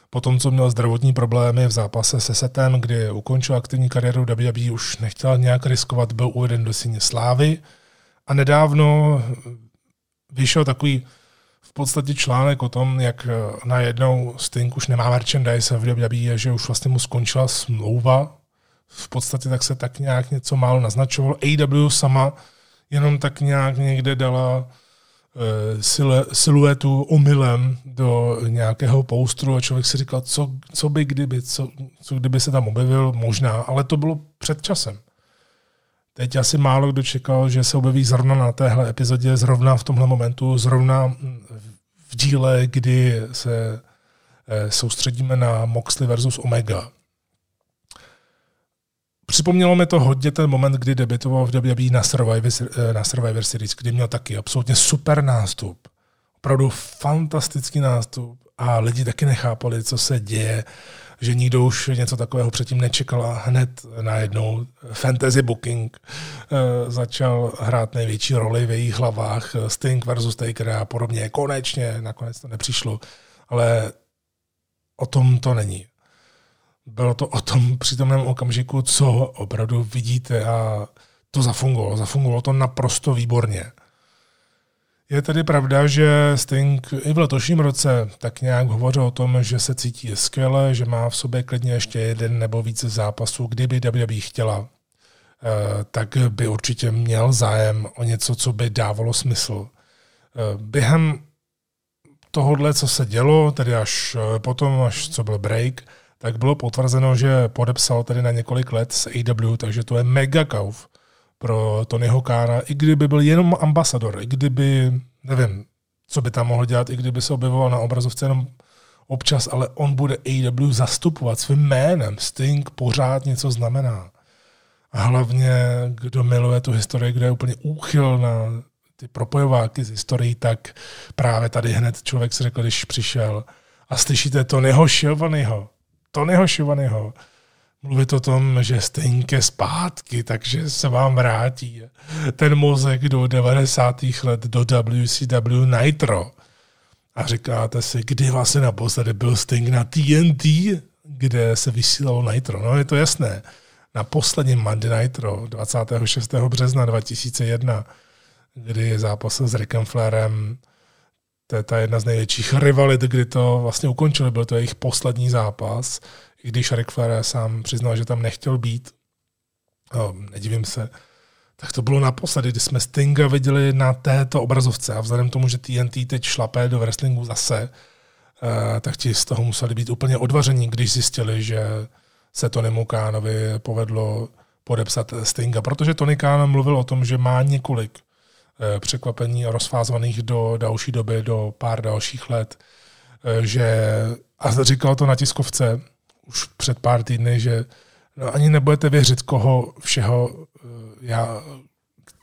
potom, co měl zdravotní problémy v zápase se Setem, kdy ukončil aktivní kariéru WWE, už nechtěl nějak riskovat, byl uveden do síně slávy. A nedávno vyšel takový v podstatě článek o tom, jak najednou Sting už nemá merchandise v WWE, že už vlastně mu skončila smlouva. V podstatě tak se tak nějak něco málo naznačovalo. AEW sama jenom tak nějak někde dala siluetu omylem do nějakého poustru a člověk si říkal, co by kdyby, co kdyby se tam objevil, možná, ale to bylo před časem. Teď asi málo kdo čekal, že se objeví zrovna na téhle epizodě, zrovna v tomhle momentu, zrovna v díle, kdy se soustředíme na Moxley versus Omega. Připomnělo mi to hodně ten moment, kdy debutoval v WWE na Survivor Series, kdy měl taky absolutně super nástup. Opravdu fantastický nástup a lidi taky nechápali, co se děje, že nikdo už něco takového předtím nečekal a hned najednou fantasy booking začal hrát největší roli v jejich hlavách. Sting versus Taker a podobně. Konečně, nakonec to nepřišlo, ale o tom to není. Bylo to o tom přítomném okamžiku, co opravdu vidíte, a to zafungovalo. Zafungovalo to naprosto výborně. Je tedy pravda, že Sting i v letošním roce tak nějak hovořil o tom, že se cítí skvěle, že má v sobě klidně ještě jeden nebo více zápasů. Kdyby WWE chtěla, tak by určitě měl zájem o něco, co by dávalo smysl. Během tohodle, co se dělo, tedy až potom, až co byl break, tak bylo potvrzeno, že podepsal tady na několik let s AEW, takže to je mega kauf pro Tonyho Khána, i kdyby byl jenom ambasador, i kdyby, nevím, co by tam mohl dělat, i kdyby se objevoval na obrazovce jenom občas, ale on bude AEW zastupovat svým jménem. Sting pořád něco znamená. A hlavně, kdo miluje tu historii, kdo je úplně úchyl na ty propojováky z historií, tak právě tady hned člověk si řekl, když přišel a slyšíte Tonyho Schiavaneho mluvit o tom, že Sting je zpátky, takže se vám vrátí ten mozek do 90. let do WCW Nitro. A říkáte si, kdy vlastně naposledy byl Sting na TNT, kde se vysílalo Nitro. No je to jasné. Na posledním Monday Nitro 26. března 2001, kdy zápasil s Rickem Flairem. To je ta jedna z největších rivalit, kdy to vlastně ukončili. Byl to jejich poslední zápas, i když Ric Flair sám přiznal, že tam nechtěl být. No, nedivím se. Tak to bylo naposledy, kdy jsme Stinga viděli na této obrazovce. A vzhledem k tomu, že TNT teď šlapé do wrestlingu zase, tak ti z toho museli být úplně odvaření, když zjistili, že se Tonymu Khánovi povedlo podepsat Stinga. Protože Tony Khan mluvil o tom, že má několik překvapení rozfázovaných do další doby, do pár dalších let, a říkal to na tiskovce už před pár týdny, že no, ani nebudete věřit, koho všeho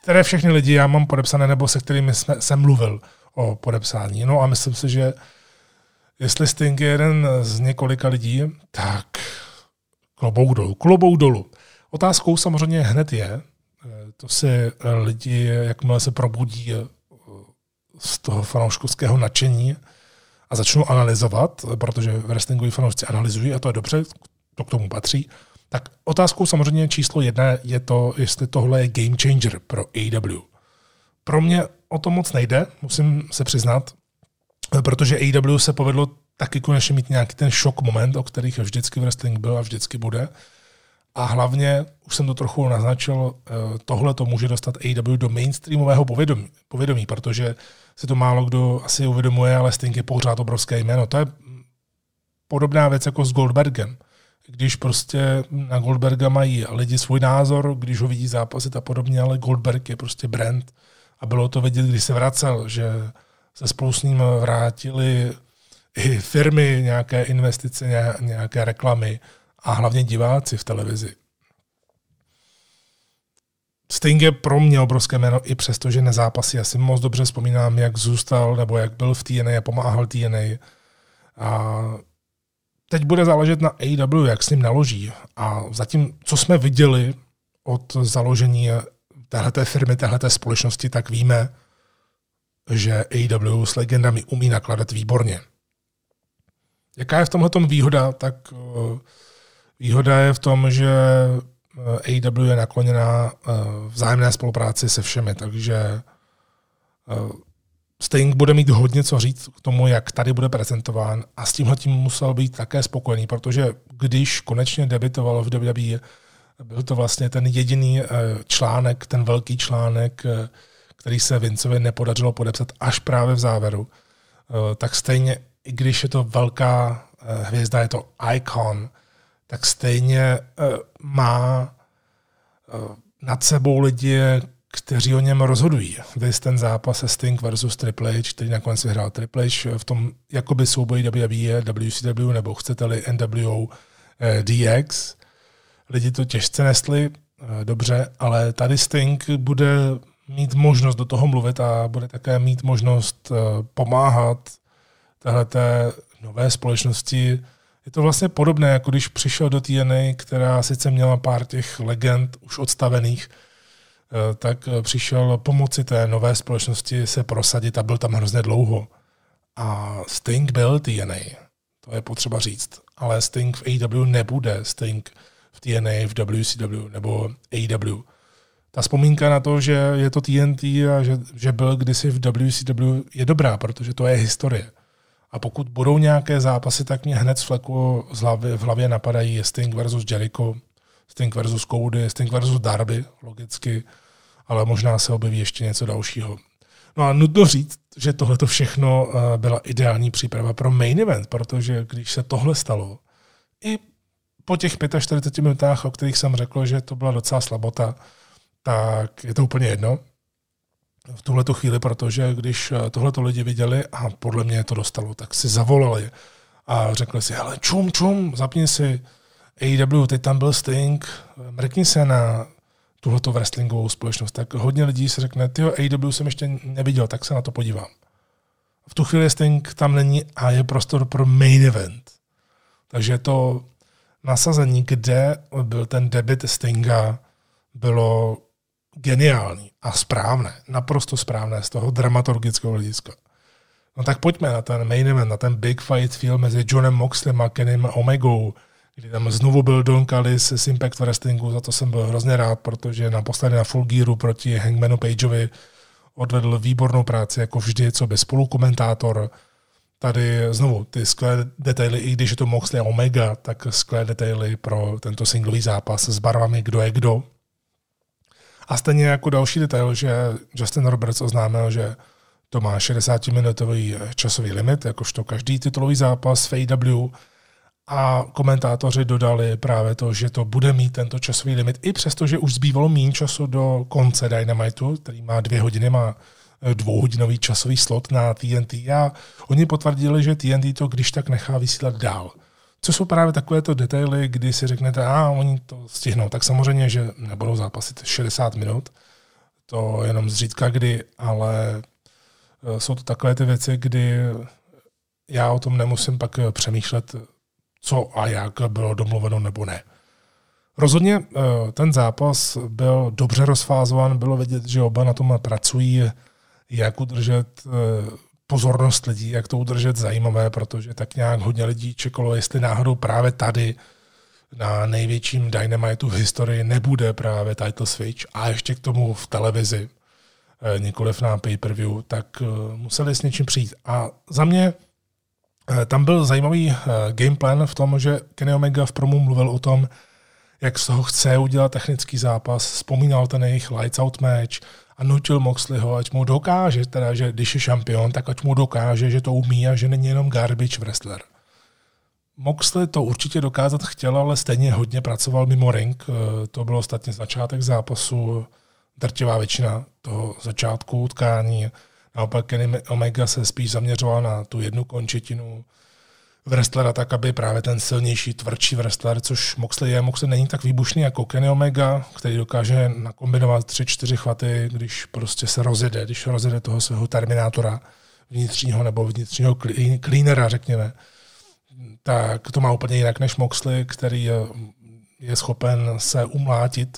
které všechny lidi já mám podepsané, nebo se kterými jsem mluvil o podepsání. No a myslím si, že jestli Sting je jeden z několika lidí, tak klobouk dolů. Otázkou samozřejmě hned je, to si lidi, jakmile se probudí z toho fanouškovského nadšení a začnou analyzovat, protože wrestlingoví fanoušci analyzují a to je dobře, to k tomu patří, tak otázkou samozřejmě číslo 1 je to, jestli tohle je game changer pro AEW. Pro mě o to moc nejde, musím se přiznat, protože AEW se povedlo taky konečně mít nějaký ten šok moment, o kterých vždycky wrestling byl a vždycky bude. A hlavně, už jsem to trochu naznačil, tohle to může dostat AEW do mainstreamového povědomí, protože si to málo kdo asi uvědomuje, ale Sting je pořád obrovské jméno. To je podobná věc jako s Goldbergem. Když prostě na Goldberga mají lidi svůj názor, když ho vidí zápasit a podobně, ale Goldberg je prostě brand. A bylo to vidět, když se vracel, že se spolu s ním vrátili i firmy, nějaké investice, nějaké reklamy a hlavně diváci v televizi. Sting je pro mě obrovské jméno, i přesto, že nezápasí. Já si moc dobře vzpomínám, jak zůstal nebo jak byl v TNA a pomáhal TNA. A teď bude záležet na AEW, jak s ním naloží. A zatím, co jsme viděli od založení téhleté firmy, téhleté společnosti, tak víme, že AEW s legendami umí nakládat výborně. Jaká je v tomhletom výhoda? Tak výhoda je v tom, že AEW je nakloněná vzájemné spolupráci se všemi, takže Sting bude mít hodně co říct k tomu, jak tady bude prezentován, a s tímhletím musel být také spokojený, protože když konečně debutoval v WWE, byl to vlastně ten jediný článek, ten velký článek, který se Vinceovi nepodařilo podepsat až právě v závěru. Tak stejně, i když je to velká hvězda, je to icon, tak stejně má nad sebou lidi, kteří o něm rozhodují. Když ten zápas se Sting versus Triple H, který nakonec vyhrál Triple H v tom jakoby souboji WWE, WCW nebo chcete-li NWO DX, lidi to těžce nesli, dobře, ale tady Sting bude mít možnost do toho mluvit a bude také mít možnost pomáhat téhleté nové společnosti. Je to vlastně podobné, jako když přišel do TNA, která sice měla pár těch legend už odstavených, tak přišel pomoci té nové společnosti se prosadit a byl tam hrozně dlouho. A Sting byl TNA, to je potřeba říct. Ale Sting v AEW nebude Sting v TNA, v WCW nebo AEW. Ta vzpomínka na to, že je to TNT a že byl kdysi v WCW, je dobrá, protože to je historie. A pokud budou nějaké zápasy, tak mě hned z fleku v hlavě napadají Sting versus Jericho, Sting versus Cody, Sting versus Darby, logicky, ale možná se objeví ještě něco dalšího. No a nutno říct, že tohleto všechno byla ideální příprava pro main event, protože když se tohle stalo, i po těch 45 minutách, o kterých jsem řekl, že to byla docela slabota, tak je to úplně jedno v tuhletu chvíli, protože když tohleto lidi viděli a podle mě to dostalo, tak si zavolali a řekli si, hele, čum, zapni si AEW, teď tam byl Sting, mrkni se na tuhletu wrestlingovou společnost. Tak hodně lidí si řekne, tyjo, AEW jsem ještě neviděl, tak se na to podívám. V tu chvíli Sting tam není a je prostor pro main event. Takže to nasazení, kde byl ten debut Stinga, bylo geniální a správné, naprosto správné z toho dramaturgického hlediska. No tak pojďme na ten main event, na ten big fight film mezi Johnem Moxleym a Kennym Omegou, kdy tam znovu byl Don Callis z Impact Wrestlingu, za to jsem byl hrozně rád, protože naposledy na Full Gearu proti Hangmanu Pageovi odvedl výbornou práci, jako vždy, co by spolukomentátor. Tady znovu ty skvělé detaily, i když je to Moxley a Omega, tak skvělé detaily pro tento singlový zápas s barvami, kdo je kdo. A stejně jako další detail, že Justin Roberts oznámil, že to má 60-minutový časový limit, jakožto každý titulový zápas v AEW, a komentátoři dodali právě to, že to bude mít tento časový limit, i přesto, že už zbývalo méně času do konce Dynamitu, který má 2 hodiny, má 2hodinový časový slot na TNT, a oni potvrdili, že TNT to když tak nechá vysílat dál. Co jsou právě takovéto detaily, kdy si řeknete, oni to stihnou. Tak samozřejmě, že nebudou zápasit 60 minut, to jenom zřídka kdy, ale jsou to takové ty věci, kdy já o tom nemusím pak přemýšlet, co a jak bylo domluveno nebo ne. Rozhodně ten zápas byl dobře rozfázován, bylo vidět, že oba na tom pracují, jak udržet pozornost lidí, jak to udržet zajímavé, protože tak nějak hodně lidí čekalo, jestli náhodou právě tady na největším Dynamitu v historii nebude právě title switch a ještě k tomu v televizi. nikoliv na pay-per-view, tak museli s něčím přijít. A za mě tam byl zajímavý gameplan v tom, že Kenny Omega v promu mluvil o tom, jak z toho chce udělat technický zápas, vzpomínal ten jejich lights out match a nutil Moxleyho, ať mu dokáže, teda, že když je šampion, tak ať mu dokáže, že to umí a že není jenom garbage wrestler. Moxley to určitě dokázat chtěl, ale stejně hodně pracoval mimo ring. To bylo ostatně začátek zápasu, drtivá většina toho začátku utkání. Naopak Kenny Omega se spíš zaměřoval na tu jednu končetinu wrestlera tak, aby právě ten silnější, tvrdší wrestler, což Moxley je. Moxley není tak výbušný jako Kenny Omega, který dokáže nakombinovat 3-4 chvaty, když prostě se rozjede, když rozjede toho svého terminátora vnitřního nebo vnitřního cleanera, řekněme. Tak to má úplně jinak než Moxley, který je schopen se umlátit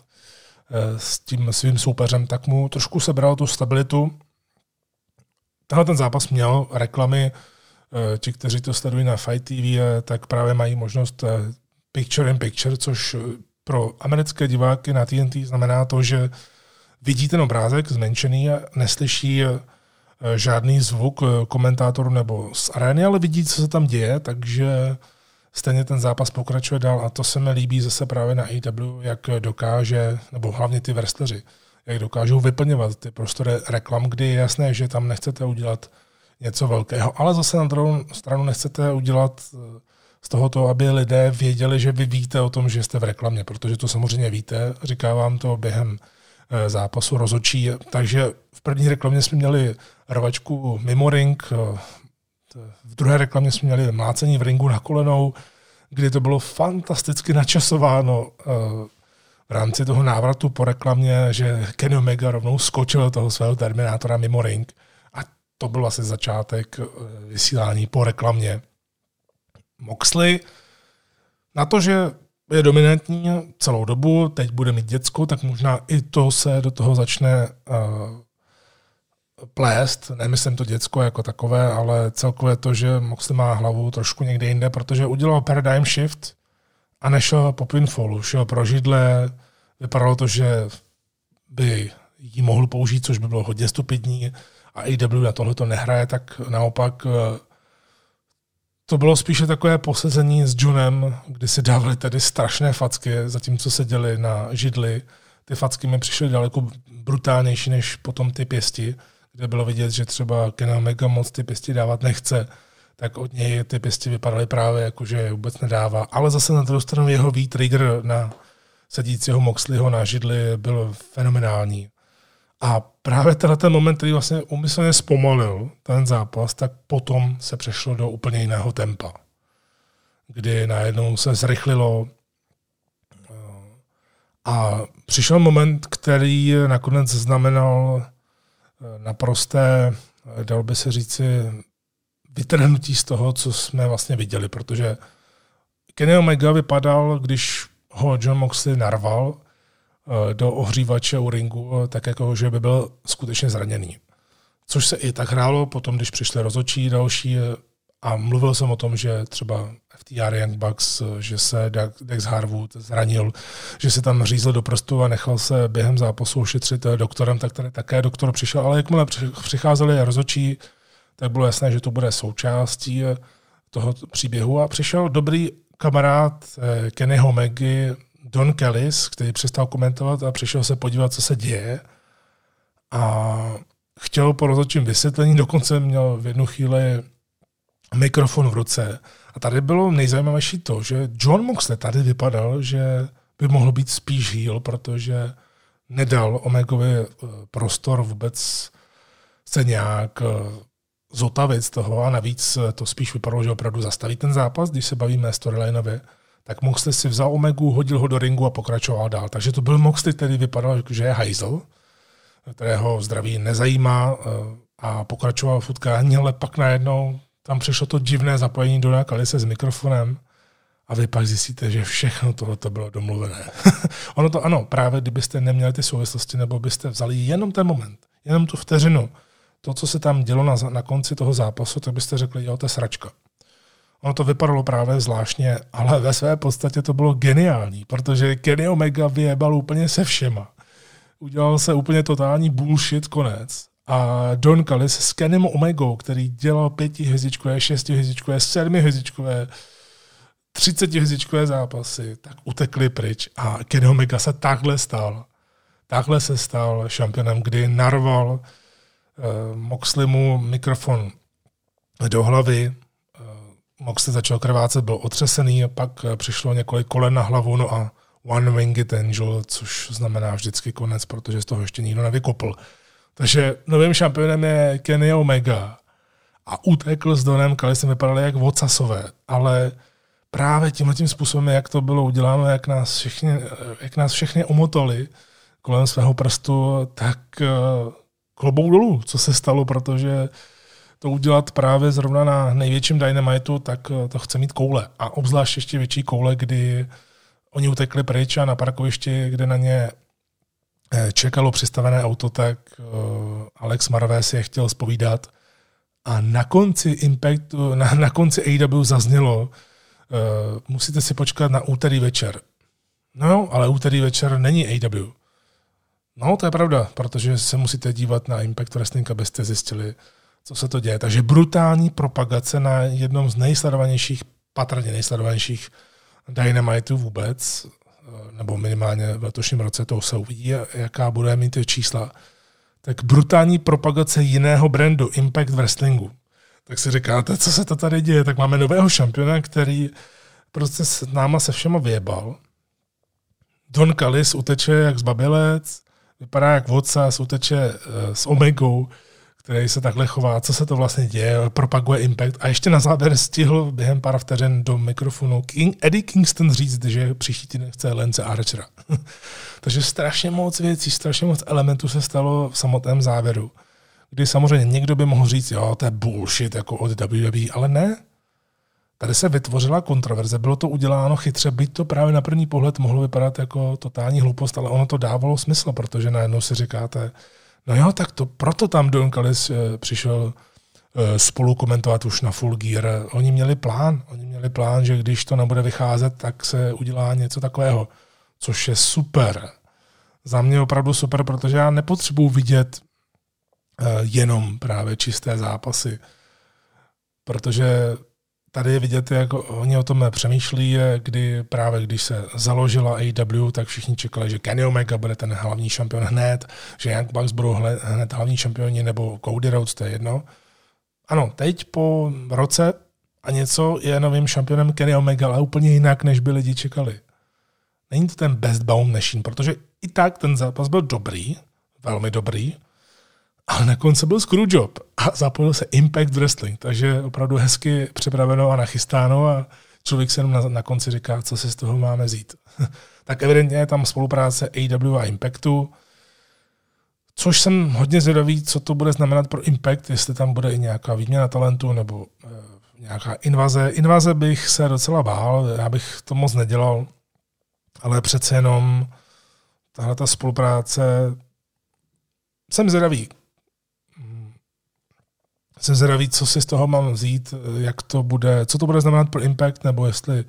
s tím svým soupeřem, tak mu trošku sebral tu stabilitu. Tenhle ten zápas měl reklamy, ti, kteří to sledují na Fight TV, tak právě mají možnost picture in picture, což pro americké diváky na TNT znamená to, že vidí ten obrázek zmenšený a neslyší žádný zvuk komentátorů nebo z arény, ale vidí, co se tam děje, takže stejně ten zápas pokračuje dál a to se mi líbí zase právě na AEW, jak dokáže, nebo hlavně ty wrestleri, jak dokážou vyplňovat ty prostory reklam, kdy je jasné, že tam nechcete udělat něco velkého, ale zase na druhou stranu nechcete udělat z tohoto, aby lidé věděli, že vy víte o tom, že jste v reklamě, protože to samozřejmě víte, říká vám to během zápasu rozhodčí, takže v první reklamě jsme měli rvačku mimo ring, v druhé reklamě jsme měli mlácení v ringu na kolenou, kdy to bylo fantasticky načasováno v rámci toho návratu po reklamě, že Kenny Omega rovnou skočil toho svého terminátora mimo ring. A to byl asi začátek vysílání po reklamě. Moxley na to, že je dominantní celou dobu, teď bude mít děcko, tak možná i to se do toho začne plést, nemyslím to děcko jako takové, ale celkově to, že Moxley má hlavu trošku někde jinde, protože udělal paradigm shift a nešel po pinfallu, šel pro židle, vypadalo to, že by ji mohl použít, což by bylo hodně stupidní a AEW na tohle to nehraje, tak naopak to bylo spíše takové posezení s Johnem, kdy si dávali tady strašné facky, zatímco seděli na židli. Ty facky mi přišly daleko brutálnější než potom ty pěsti, kde bylo vidět, že třeba Kenny Omega moc ty pěsti dávat nechce, tak od něj ty pěsti vypadaly právě jako, že je vůbec nedává. Ale zase na druhou stranu jeho V-trigger na sedícího Moxleyho na židli byl fenomenální. A právě tenhle moment, který vlastně úmyslně zpomalil ten zápas, tak potom se přešlo do úplně jiného tempa, kdy najednou se zrychlilo a přišel moment, který nakonec znamenal naprosté, dalo by se říci, vytrhnutí z toho, co jsme vlastně viděli, protože Kenny Omega vypadal, když ho Jon Moxley narval do ohřívače u ringu, tak jako, že by byl skutečně zraněný. Což se i tak hrálo, potom, když přišli rozhodčí další a mluvil jsem o tom, že třeba FTR Young Bucks, že se Dex Harwood zranil, že se tam řízl do prstu a nechal se během zápasu ošetřit doktorem, tak tady také doktor přišel, ale jakmile přicházeli rozhodčí, tak bylo jasné, že to bude součástí toho příběhu a přišel dobrý kamarád Kenny Omegy, Don Callis, který přestal komentovat a přišel se podívat, co se děje a chtěl po rozhodčím vysvětlení, dokonce měl v jednu chvíli mikrofon v ruce. A tady bylo nejzajímavější to, že Jon Moxley tady vypadal, že by mohl být spíš heel, protože nedal Omegovi prostor vůbec se nějak zotavit z toho a navíc to spíš vypadalo, že opravdu zastaví ten zápas, když se bavíme storylineově. Tak Moxley si vzal Omegu, hodil ho do ringu a pokračoval dál. Takže to byl Moxley, který vypadal, že je hajzl, kterého zdraví nezajímá a pokračoval v utkání, ale pak najednou tam přišlo to divné zapojení Dona Callise s mikrofonem a vy pak zjistíte, že všechno tohleto bylo domluvené. Ono to ano, právě kdybyste neměli ty souvislosti, nebo byste vzali jenom ten moment, jenom tu vteřinu, to, co se tam dělo na konci toho zápasu, tak byste řekli, jo, to je sračka. Ono to vypadalo právě zvláštně, ale ve své podstatě to bylo geniální, protože Kenny Omega vyjebal úplně se všema. udělal se úplně totální bullshit konec. A Don Callis s Kennym Omegou, který dělal 5-hvězdičkové, 6-hvězdičkové, 7-hvězdičkové, 30-hvězdičkové zápasy, tak utekli pryč. A Kenny Omega se takhle stal. Takhle se stal šampionem, kdy narval Moxleymu mikrofon do hlavy. Moxley začal krvácet, byl otřesený, a pak přišlo několik kolen na hlavu, no a One Winged Angel, což znamená vždycky konec, protože z toho ještě nikdo nevykopl. Takže novým šampionem je Kenny Omega a utekl s Donem Callisem, vypadali jak vocasové, ale právě tímhletím způsobem, jak to bylo uděláno, jak nás všechny omotali kolem svého prstu, tak klobou dolů, co se stalo, protože to udělat právě zrovna na největším Dynamitu, tak to chce mít koule. A obzvlášť ještě větší koule, kdy oni utekli pryč a na parkovišti, kde na ně čekalo přistavené auto, tak Alex Marvé si je chtěl zpovídat. A na konci Impactu, na konci AEW zaznělo, musíte si počkat na úterý večer. No, ale úterý večer není AEW. No, to je pravda, protože se musíte dívat na Impact Wrestling, abyste zjistili, co se to děje. Takže brutální propagace na jednom z nejsledovanějších, patrně nejsledovanějších Dynamitu vůbec, nebo minimálně v letošním roce, to se uvidí, jaká bude mít ty čísla, tak brutální propagace jiného brandu, Impact Wrestlingu. Tak si říkáte, co se to tady děje, tak máme nového šampiona, který prostě s náma se všema vyjebal. Don Callis uteče jak zbabělec, vypadá jak vocas, uteče s Omegou, který se takhle chová, co se to vlastně děje, propaguje Impact. A ještě na závěr stihl během pár vteřin do mikrofonu Eddie Kingston říct, že příští týden chce Lance Archera. Takže strašně moc věcí, strašně moc elementů se stalo v samotném závěru, kdy samozřejmě někdo by mohl říct, jo, to je bullshit, jako od WWE, ale ne. Tady se vytvořila kontroverze, bylo to uděláno chytře, byť to právě na první pohled mohlo vypadat jako totální hloupost, ale ono to dávalo smysl, protože najednou si říkáte, no jo, tak to proto tam Don Callis přišel spolu komentovat už na Full Gear. Oni měli plán, že když to nebude vycházet, tak se udělá něco takového, což je super. Za mě opravdu super, protože já nepotřebuji vidět jenom právě čisté zápasy, protože tady je vidět, jak oni o tom přemýšlí, kdy právě když se založila AEW, tak všichni čekali, že Kenny Omega bude ten hlavní šampion hned, že Young Bucks budou hned hlavní šampioni, nebo Cody Rhodes, to je jedno. Ano, teď po roce a něco je novým šampionem Kenny Omega, ale úplně jinak, než by lidi čekali. Není to ten best bound machine, protože i tak ten zápas byl dobrý, velmi dobrý, ale na konci byl screwjob a zapojil se Impact Wrestling, takže opravdu hezky připraveno a nachystáno a člověk se jenom na konci říká, co si z toho máme vzít. Tak evidentně je tam spolupráce AEW a Impactu, což jsem hodně zvědavý, co to bude znamenat pro Impact, jestli tam bude i nějaká výměna talentu nebo nějaká invaze. Invaze bych se docela bál, já bych to moc nedělal, ale přece jenom tahle ta spolupráce jsem zvědavý. Jsem zvědavý, co si z toho mám vzít, jak to bude, co to bude znamenat pro Impact, nebo jestli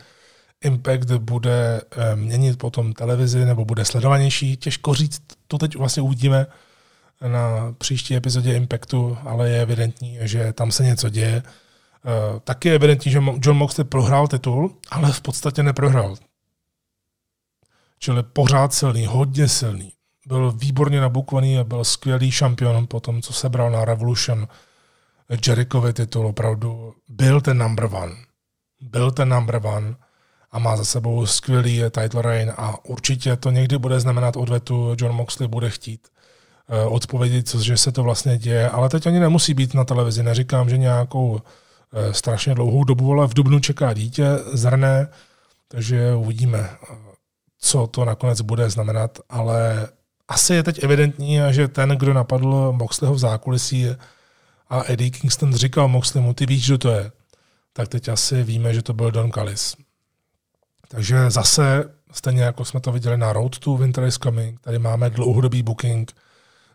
Impact bude měnit potom televizi, nebo bude sledovanější. Těžko říct, to teď vlastně uvidíme na příští epizodě Impactu, ale je evidentní, že tam se něco děje. Taky je evidentní, že Jon Moxley prohrál titul, ale v podstatě neprohrál. Čili pořád silný, hodně silný. Byl výborně nabukovaný a byl skvělý šampion po tom, co sebral na Revolution Jerichovi titul, opravdu byl ten number one. Byl ten number one a má za sebou skvělý title reign a určitě to někdy bude znamenat odvetu. Jon Moxley bude chtít odpovědět, že se to vlastně děje, ale teď ani nemusí být na televizi. Neříkám, že nějakou strašně dlouhou dobu, ale v dubnu čeká dítě, zrné, takže uvidíme, co to nakonec bude znamenat, ale asi je teď evidentní, že ten, kdo napadl Moxleyho v zákulisí, a Eddie Kingston říkal Moxleymu, ty víš, kdo to je. Tak teď asi víme, že to byl Don Callis. Takže zase, stejně jako jsme to viděli na Road to Winter is Coming, tady máme dlouhodobý booking,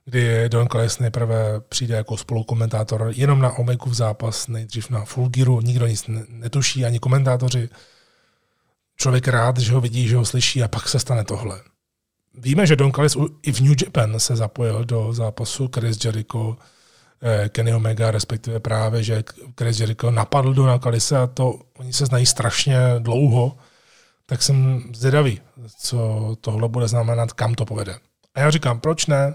kdy Don Callis nejprve přijde jako spolukomentátor jenom na Omegův zápas, nejdřív na Full Gearu, nikdo nic netuší, ani komentátoři. Člověk rád, že ho vidí, že ho slyší a pak se stane tohle. Víme, že Don Callis i v New Japan se zapojil do zápasu Chris Jericho, Kenny Omega, respektive právě, že Chris Jericho napadl Dona Callise a to oni se znají strašně dlouho, tak jsem zvědavý, co tohle bude znamenat, kam to povede. A já říkám, proč ne?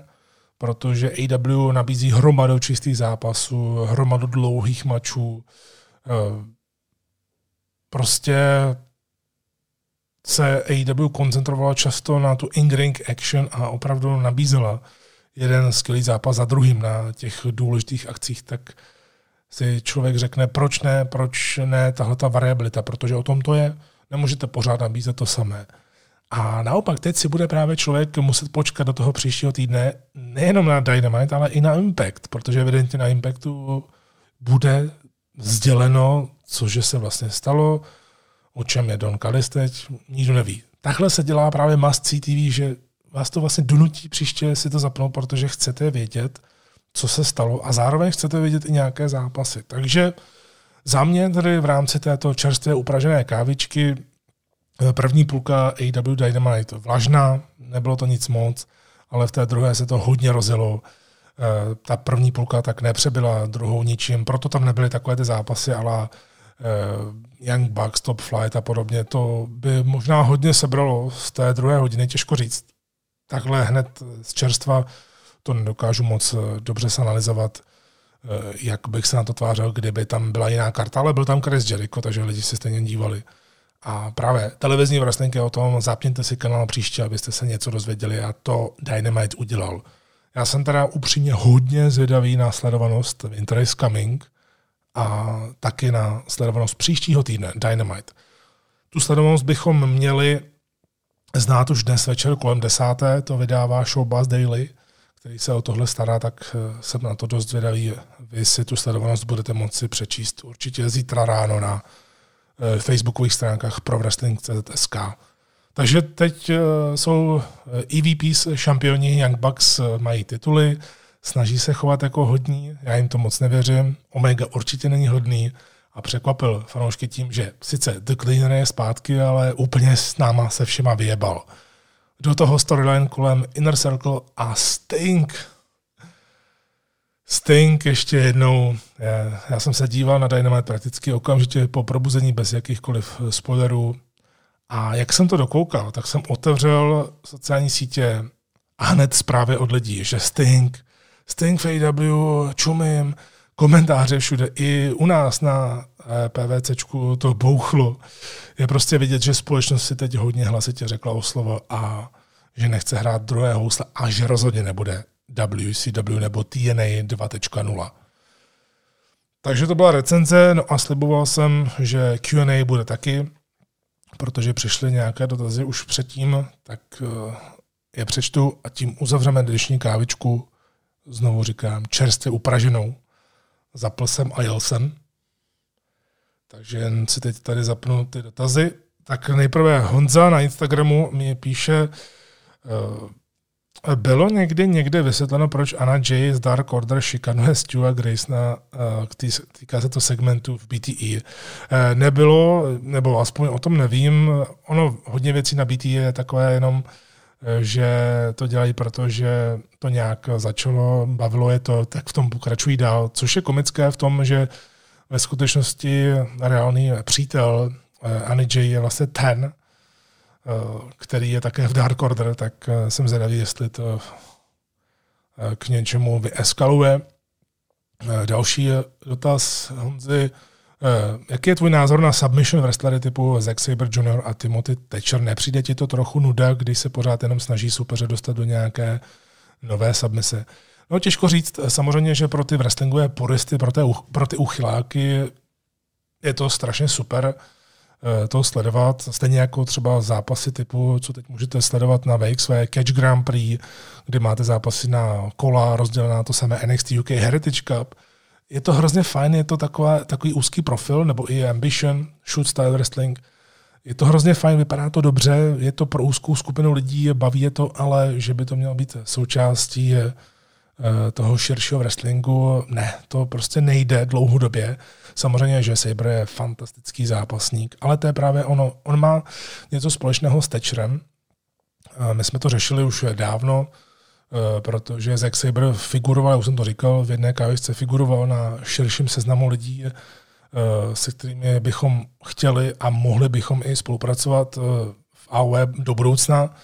Protože AEW nabízí hromadu čistých zápasů, hromadu dlouhých mačů. Prostě se AEW koncentrovala často na tu in-ring action a opravdu nabízela jeden skvělý zápas za druhým na těch důležitých akcích, tak si člověk řekne, proč ne tahleta variabilita, protože o tom to je. Nemůžete pořád nabízet to samé. A naopak teď si bude právě člověk muset počkat do toho příštího týdne nejenom na Dynamite, ale i na Impact, protože evidentně na Impactu bude sděleno, cože se vlastně stalo, o čem je Don Callis teď, nikdo neví. Takhle se dělá právě Must See TV, že vás to vlastně donutí příště si to zapnout, protože chcete vědět, co se stalo a zároveň chcete vědět i nějaké zápasy. Takže za mě tedy v rámci této čerstvě upražené kávičky první půlka AEW Dynamite vlažná, nebylo to nic moc, ale v té druhé se to hodně rozjelo. Ta první půlka tak nepřebyla druhou ničím, proto tam nebyly takové ty zápasy ala Young Bucks, Top Flight a podobně. To by možná hodně sebralo z té druhé hodiny, těžko říct. Takhle hned z čerstva to nedokážu moc dobře analyzovat, jak bych se na to tvářil, kdyby tam byla jiná karta, ale byl tam Chris Jericho, takže lidi se stejně dívali. A právě televizní wrestling je o tom, zapněte si kanál příště, abyste se něco dozvěděli a to Dynamite udělal. Já jsem teda upřímně hodně zvědavý na sledovanost Winter is Coming a taky na sledovanost příštího týdne Dynamite. Tu sledovanost bychom měli znát už dnes večer kolem 10:00, to vydává Showbaz Daily, který se o tohle stará, tak jsem na to dost zvědavý. Vy si tu sledovanost budete moci přečíst určitě zítra ráno na facebookových stránkách pro wrestling.cz.sk. Takže teď jsou EVPs šampioni, Young Bucks mají tituly, snaží se chovat jako hodní, já jim to moc nevěřím, Omega určitě není hodný a překvapil fanoušky tím, že sice The Cleaner je zpátky, ale úplně s náma se všema vyjebal. Do toho storyline kolem Inner Circle a Sting ještě jednou. Já jsem se díval na Dynamite prakticky okamžitě po probuzení bez jakýchkoliv spoilerů. A jak jsem to dokoukal, tak jsem otevřel sociální sítě a hned zprávy od lidí, že Sting v AEW, čumím, komentáře všude. I u nás na PVCčku to bouchlo. Je prostě vidět, že společnost si teď hodně hlasitě řekla o slovo a že nechce hrát druhé housle a že rozhodně nebude WCW nebo TNA 2.0. Takže to byla recenze, no a sliboval jsem, že Q&A bude taky, protože přišly nějaké dotazy už předtím, tak je přečtu a tím uzavřeme dnešní kávičku, znovu říkám, čerstvě upraženou. Zapl jsem a jel jsem. Takže jen si teď tady zapnu ty dotazy. Tak nejprve Honza na Instagramu mi píše, bylo někde vysvětleno, proč Anna Jay z Dark Order šikanuje Stua Graysona, týká se to segmentu v BTE. Nebylo, nebo aspoň o tom nevím, ono hodně věcí na BTE je takové jenom, že to dělají, protože to nějak začalo, bavilo je to, tak v tom pokračují dál, což je komické v tom, že ve skutečnosti reálný přítel Anny Jay je vlastně ten, který je také v Dark Order, tak jsem zvědavý, jestli to k něčemu vyeskaluje. Další dotaz Honzy. Jaký je tvůj názor na submission wrestlery typu Zack Sabre Junior a Timothy Thatcher? Nepřijde ti to trochu nuda, když se pořád jenom snaží soupeře dostat do nějaké nové submise? No těžko říct, samozřejmě, že pro ty wrestlingové puristy, pro ty uchyláky je to strašně super to sledovat, stejně jako třeba zápasy typu, co teď můžete sledovat na VXV, Catch Grand Prix, kde máte zápasy na kola, rozdělená to samé NXT UK Heritage Cup. Je to hrozně fajn, je to takový úzký profil, nebo i Ambition, Shoot Style Wrestling. Je to hrozně fajn, vypadá to dobře, je to pro úzkou skupinu lidí, baví je to, ale že by to mělo být součástí toho širšího wrestlingu, ne, to prostě nejde dlouhodobě. Samozřejmě, že Sabre je fantastický zápasník, ale to je právě ono. On má něco společného s Thatcherem, My jsme to řešili už dávno, protože Zack Sabre figuroval, už jsem to říkal, v jedné kávičce figuroval na širším seznamu lidí, se kterými bychom chtěli a mohli bychom i spolupracovat v AEW do budoucna,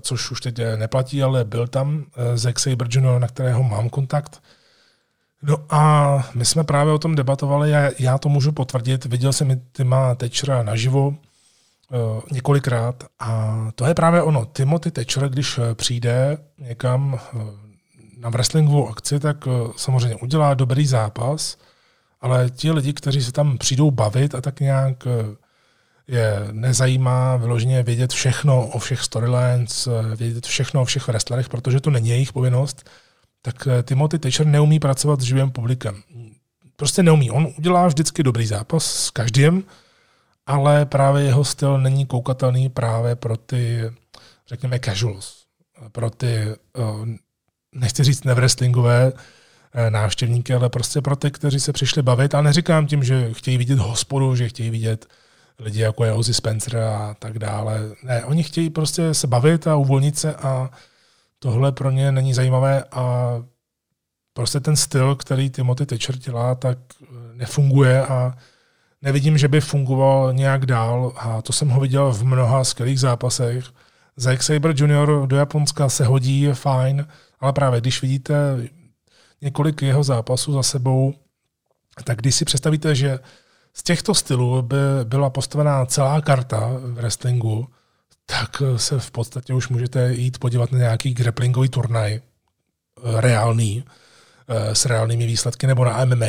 což už teď neplatí, ale byl tam Zack Sabre Junior, na kterého mám kontakt. No a my jsme právě o tom debatovali a já to můžu potvrdit. Viděl jsem Tima Thatchera naživo několikrát a to je právě ono. Timothy Thatcher, když přijde někam na wrestlingovou akci, tak samozřejmě udělá dobrý zápas, ale ti lidi, kteří se tam přijdou bavit a tak nějak je nezajímá vyloženě vědět všechno o všech storylines, vědět všechno o všech wrestlerech, protože to není jejich povinnost, tak Timothy Thatcher neumí pracovat s živým publikem. Prostě neumí. On udělá vždycky dobrý zápas s každým, ale právě jeho styl není koukatelný právě pro ty, řekněme, casuals. Pro ty, nechci říct nevrestlingové návštěvníky, ale prostě pro ty, kteří se přišli bavit. A neříkám tím, že chtějí vidět hospodu, že chtějí vidět lidi jako je Ozzy Spencer a tak dále. Ne, oni chtějí prostě se bavit a uvolnit se a tohle pro ně není zajímavé a prostě ten styl, který Timothy Thatcher dělá, tak nefunguje a nevidím, že by fungoval nějak dál a to jsem ho viděl v mnoha skvělých zápasech. Zack Sabre Junior do Japonska se hodí, fajn, ale právě když vidíte několik jeho zápasů za sebou, tak když si představíte, že z těchto stylů by byla postavená celá karta v wrestlingu, tak se v podstatě už můžete jít podívat na nějaký grapplingový turnaj reálný, s reálnými výsledky, nebo na MMA.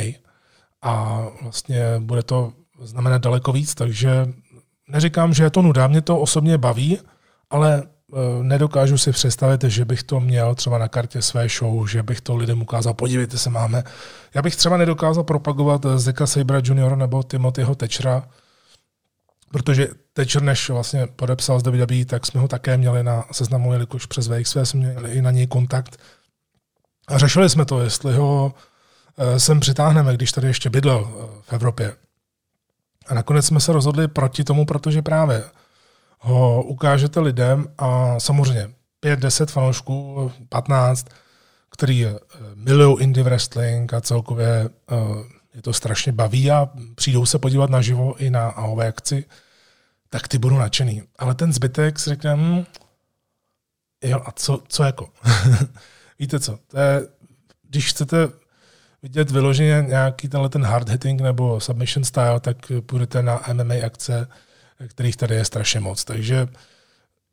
A vlastně bude to znamenat daleko víc, takže neříkám, že je to nuda, mě to osobně baví, ale nedokážu si představit, že bych to měl třeba na kartě své show, že bych to lidem ukázal, podívejte se, máme. Já bych třeba nedokázal propagovat Zacka Sabra Juniora nebo Timothyho Thatchera, protože Thatcher, než vlastně podepsal z WWE, tak jsme ho také měli na seznamu, jelikož přes VXV jsme měli i na něj kontakt. A řešili jsme to, jestli ho sem přitáhneme, když tady ještě bydlel v Evropě. A nakonec jsme se rozhodli proti tomu, protože právě ho ukážete lidem a samozřejmě 5, 10 fanoušků, 15, který milují indie wrestling a celkově je to strašně baví a přijdou se podívat naživo i na AOV akci, tak ty budou nadšený. Ale ten zbytek si řekne, jo a co jako? Víte co, to je, když chcete vidět vyloženě nějaký tenhle ten hard hitting nebo submission style, tak půjdete na MMA akce, kterých tady je strašně moc. Takže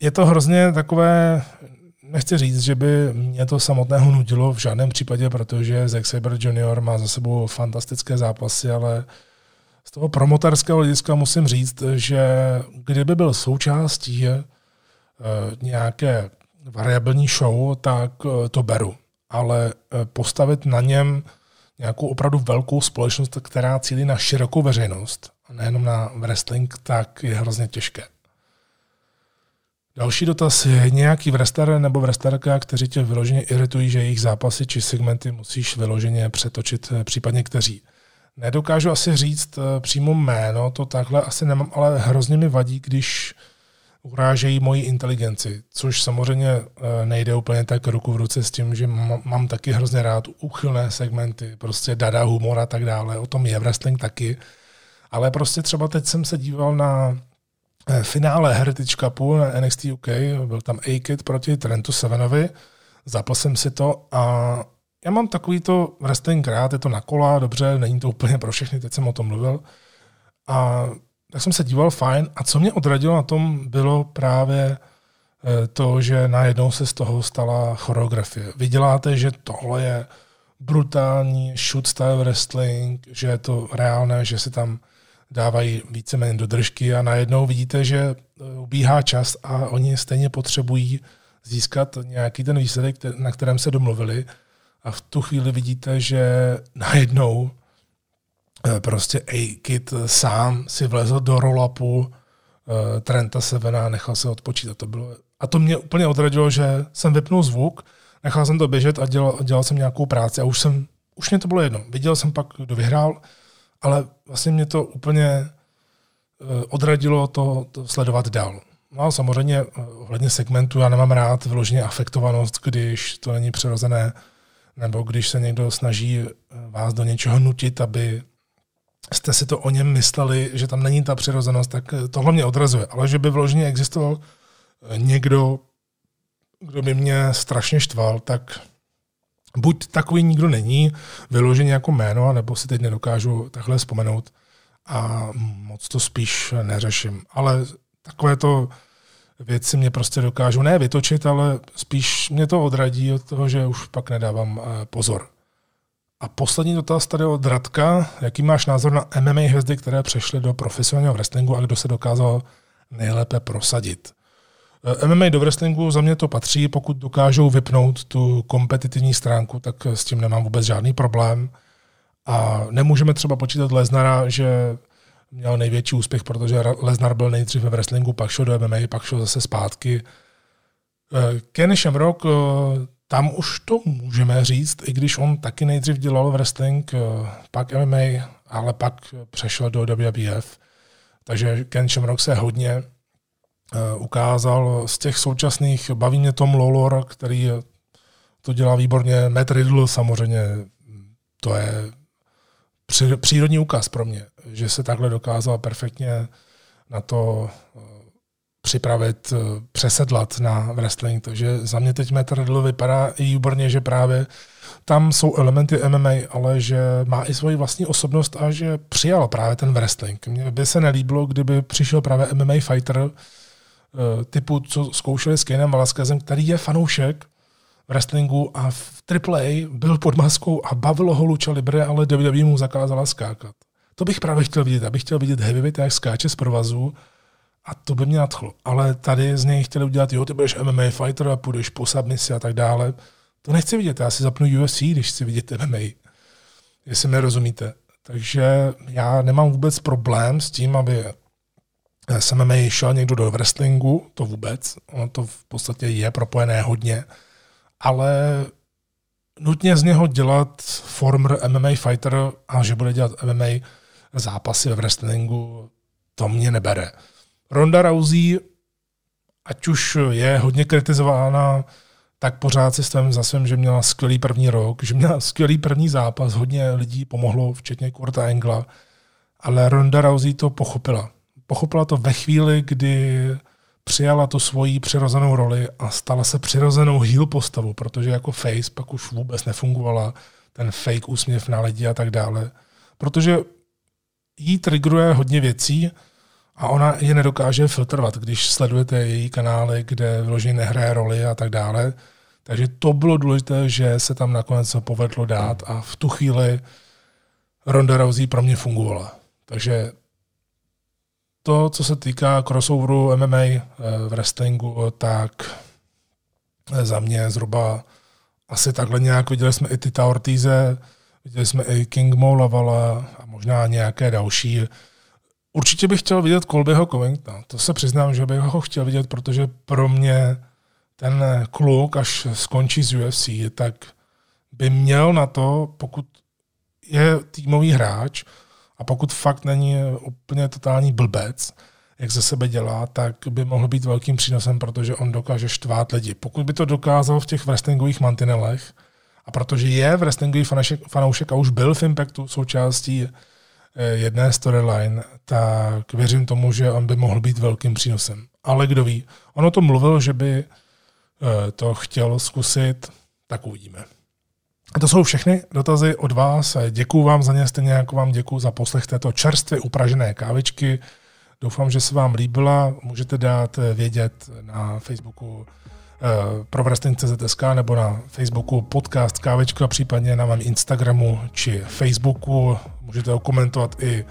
je to hrozně takové, nechci říct, že by mě to samotného nudilo v žádném případě, protože Zack Sabre Junior má za sebou fantastické zápasy, ale z toho promotorského hlediska musím říct, že kdyby byl součástí nějaké variabilní show, tak to beru. Ale postavit na něm nějakou opravdu velkou společnost, která cílí na širokou veřejnost, a nejenom na wrestling, tak je hrozně těžké. Další dotaz je nějaký wrestler nebo wrestlerka, kteří tě vyloženě iritují, že jejich zápasy či segmenty musíš vyloženě přetočit, případně kteří. Nedokážu asi říct přímo jméno, to takhle asi nemám, ale hrozně mi vadí, když urážejí moji inteligenci, což samozřejmě nejde úplně tak ruku v ruce s tím, že mám taky hrozně rád úchylné segmenty, prostě dada, humor a tak dále, o tom je wrestling taky, ale prostě třeba teď jsem se díval na finále Heritage Cupu na NXT UK, byl tam A-Kid proti Trentu Sevenovi, zapl jsem si to a já mám takovýto wrestling rád, je to na kola, dobře, není to úplně pro všechny, teď jsem o tom mluvil a tak jsem se díval, fajn, a co mě odradilo na tom, bylo právě to, že najednou se z toho stala choreografie. Vy děláte, že tohle je brutální shoot style wrestling, že je to reálné, že se tam dávají víceméně dodržky a najednou vidíte, že ubíhá čas a oni stejně potřebují získat nějaký ten výsledek, na kterém se domluvili a v tu chvíli vidíte, že najednou prostě A-Kid sám si vlezl do roll-upu Trenta Sevena a nechal se odpočítat. To bylo, a to mě úplně odradilo, že jsem vypnul zvuk, nechal jsem to běžet a dělal jsem nějakou práci a už mě to bylo jedno. Viděl jsem pak, kdo vyhrál, ale vlastně mě to úplně odradilo to sledovat dál. No samozřejmě ohledně segmentu já nemám rád vyloženě afektovanost, když to není přirozené, nebo když se někdo snaží vás do něčeho nutit, aby jste si to o něm mysleli, že tam není ta přirozenost, tak tohle mě odrazuje. Ale že by vložně existoval někdo, kdo by mě strašně štval, tak buď takový nikdo není, vyloženě jako jméno, nebo si teď nedokážu takhle vzpomenout a moc to spíš neřeším. Ale takovéto věci mě prostě dokážu ne vytočit, ale spíš mě to odradí od toho, že už pak nedávám pozor. A poslední dotaz tady od Radka. Jaký máš názor na MMA hvězdy, které přešly do profesionálního wrestlingu a kdo se dokázal nejlépe prosadit? MMA do wrestlingu za mě to patří, pokud dokážou vypnout tu kompetitivní stránku, tak s tím nemám vůbec žádný problém. A nemůžeme třeba počítat Lesnara, že měl největší úspěch, protože Lesnar byl nejdřív ve wrestlingu, pak šel do MMA, pak šel zase zpátky. Kenny Shamrock, tam už to můžeme říct, i když on taky nejdřív dělal wrestling, pak MMA, ale pak přešel do WWF. Takže Ken Shamrock se hodně ukázal z těch současných. Baví mě Tom Lawlor, který to dělá výborně. Matt Riddle samozřejmě, to je přírodní úkaz pro mě, že se takhle dokázal perfektně na to připravit, přesedlat na wrestling, takže za mě teď Matt Riddle vypadá i výborně, že právě tam jsou elementy MMA, ale že má i svoji vlastní osobnost a že přijal právě ten wrestling. Mně by se nelíbilo, kdyby přišel právě MMA fighter typu, co zkoušeli s Kanem Velasquezem, který je fanoušek wrestlingu a v AAA byl pod maskou a bavilo ho lucha libre, ale WWE mu zakázala skákat. To bych právě chtěl vidět. Abych chtěl vidět heavyweight, jak skáče z provazu, a to by mě nadchlo. Ale tady z něj chtěli udělat, jo, ty budeš MMA fighter a půjdeš po submisi a tak dále. To nechci vidět, já si zapnu UFC, když chci vidět MMA. Jestli mi rozumíte. Takže já nemám vůbec problém s tím, aby s MMA šel někdo do wrestlingu, to vůbec. Ono to v podstatě je propojené hodně. Ale nutně z něho dělat former MMA fighter a že bude dělat MMA zápasy ve wrestlingu, to mě nebere. Ronda Rousey, ať už je hodně kritizována, tak pořád si stojím za svým, že měla skvělý první rok, že měla skvělý první zápas, hodně lidí pomohlo, včetně Kurta Angla, ale Ronda Rousey to pochopila. Pochopila to ve chvíli, kdy přijala tu svoji přirozenou roli a stala se přirozenou heel postavou, protože jako face pak už vůbec nefungovala, ten fake úsměv na lidi a tak dále. Protože jí triggeruje hodně věcí, a ona je nedokáže filtrovat, když sledujete její kanály, kde vyloženě nehraje roli a tak dále. Takže to bylo důležité, že se tam nakonec povedlo dát a v tu chvíli Ronda Rousey pro mě fungovala. Takže to, co se týká crossoveru MMA v wrestlingu, tak za mě zhruba asi takhle nějak. Viděli jsme i Tita Ortize, viděli jsme i King Mo Lavala a možná nějaké další. Určitě bych chtěl vidět Colbyho Covingtona. To se přiznám, že bych ho chtěl vidět, protože pro mě ten kluk, až skončí z UFC, tak by měl na to, pokud je týmový hráč a pokud fakt není úplně totální blbec, jak ze sebe dělá, tak by mohl být velkým přínosem, protože on dokáže štvát lidi. Pokud by to dokázal v těch wrestlingových mantinelech, a protože je wrestlingový fanoušek a už byl v Impactu součástí jedné storyline, tak věřím tomu, že on by mohl být velkým přínosem. Ale kdo ví. On o tom mluvil, že by to chtěl zkusit, tak uvidíme. A to jsou všechny dotazy od vás. Děkuju vám za ně, stejně jako vám děkuju za poslech této čerstvě upražené kávičky. Doufám, že se vám líbila. Můžete dát vědět na Facebooku pro wrestling.cz.sk nebo na Facebooku podcast Kávečka, případně na mém Instagramu či Facebooku. Můžete komentovat i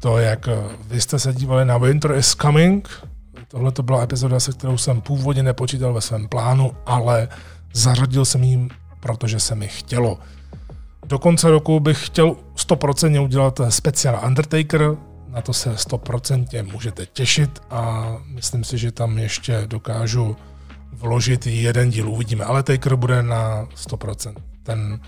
to, jak vy jste se dívali na Winter is Coming. Tohle to byla epizoda, se kterou jsem původně nepočítal ve svém plánu, ale zařadil jsem ji, protože se mi chtělo. Do konce roku bych chtěl 100% udělat speciál Undertaker, na to se 100% můžete těšit a myslím si, že tam ještě dokážu vložit jeden díl, uvidíme, ale Taker bude na 100%. Ten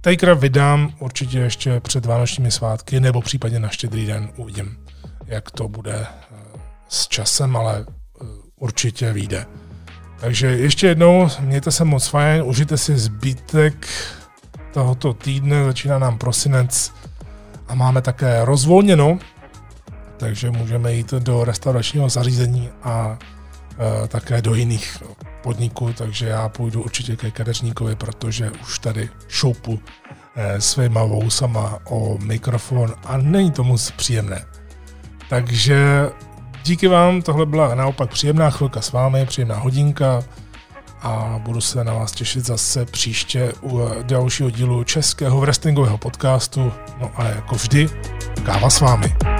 Takera vydám určitě ještě před vánočními svátky nebo případně na Štědrý den, uvidím, jak to bude s časem, ale určitě vyjde. Takže ještě jednou, mějte se moc fajn, užijte si zbytek tohoto týdne, začíná nám prosinec a máme také rozvolněno, takže můžeme jít do restauračního zařízení a také do jiných podniků, takže já půjdu určitě ke kadeřníkovi, protože už tady šoupu svýma vousama o mikrofon a není to moc příjemné. Takže díky vám, tohle byla naopak příjemná chvilka s vámi, příjemná hodinka a budu se na vás těšit zase příště u dalšího dílu českého wrestlingového podcastu. No a jako vždy, káva s vámi.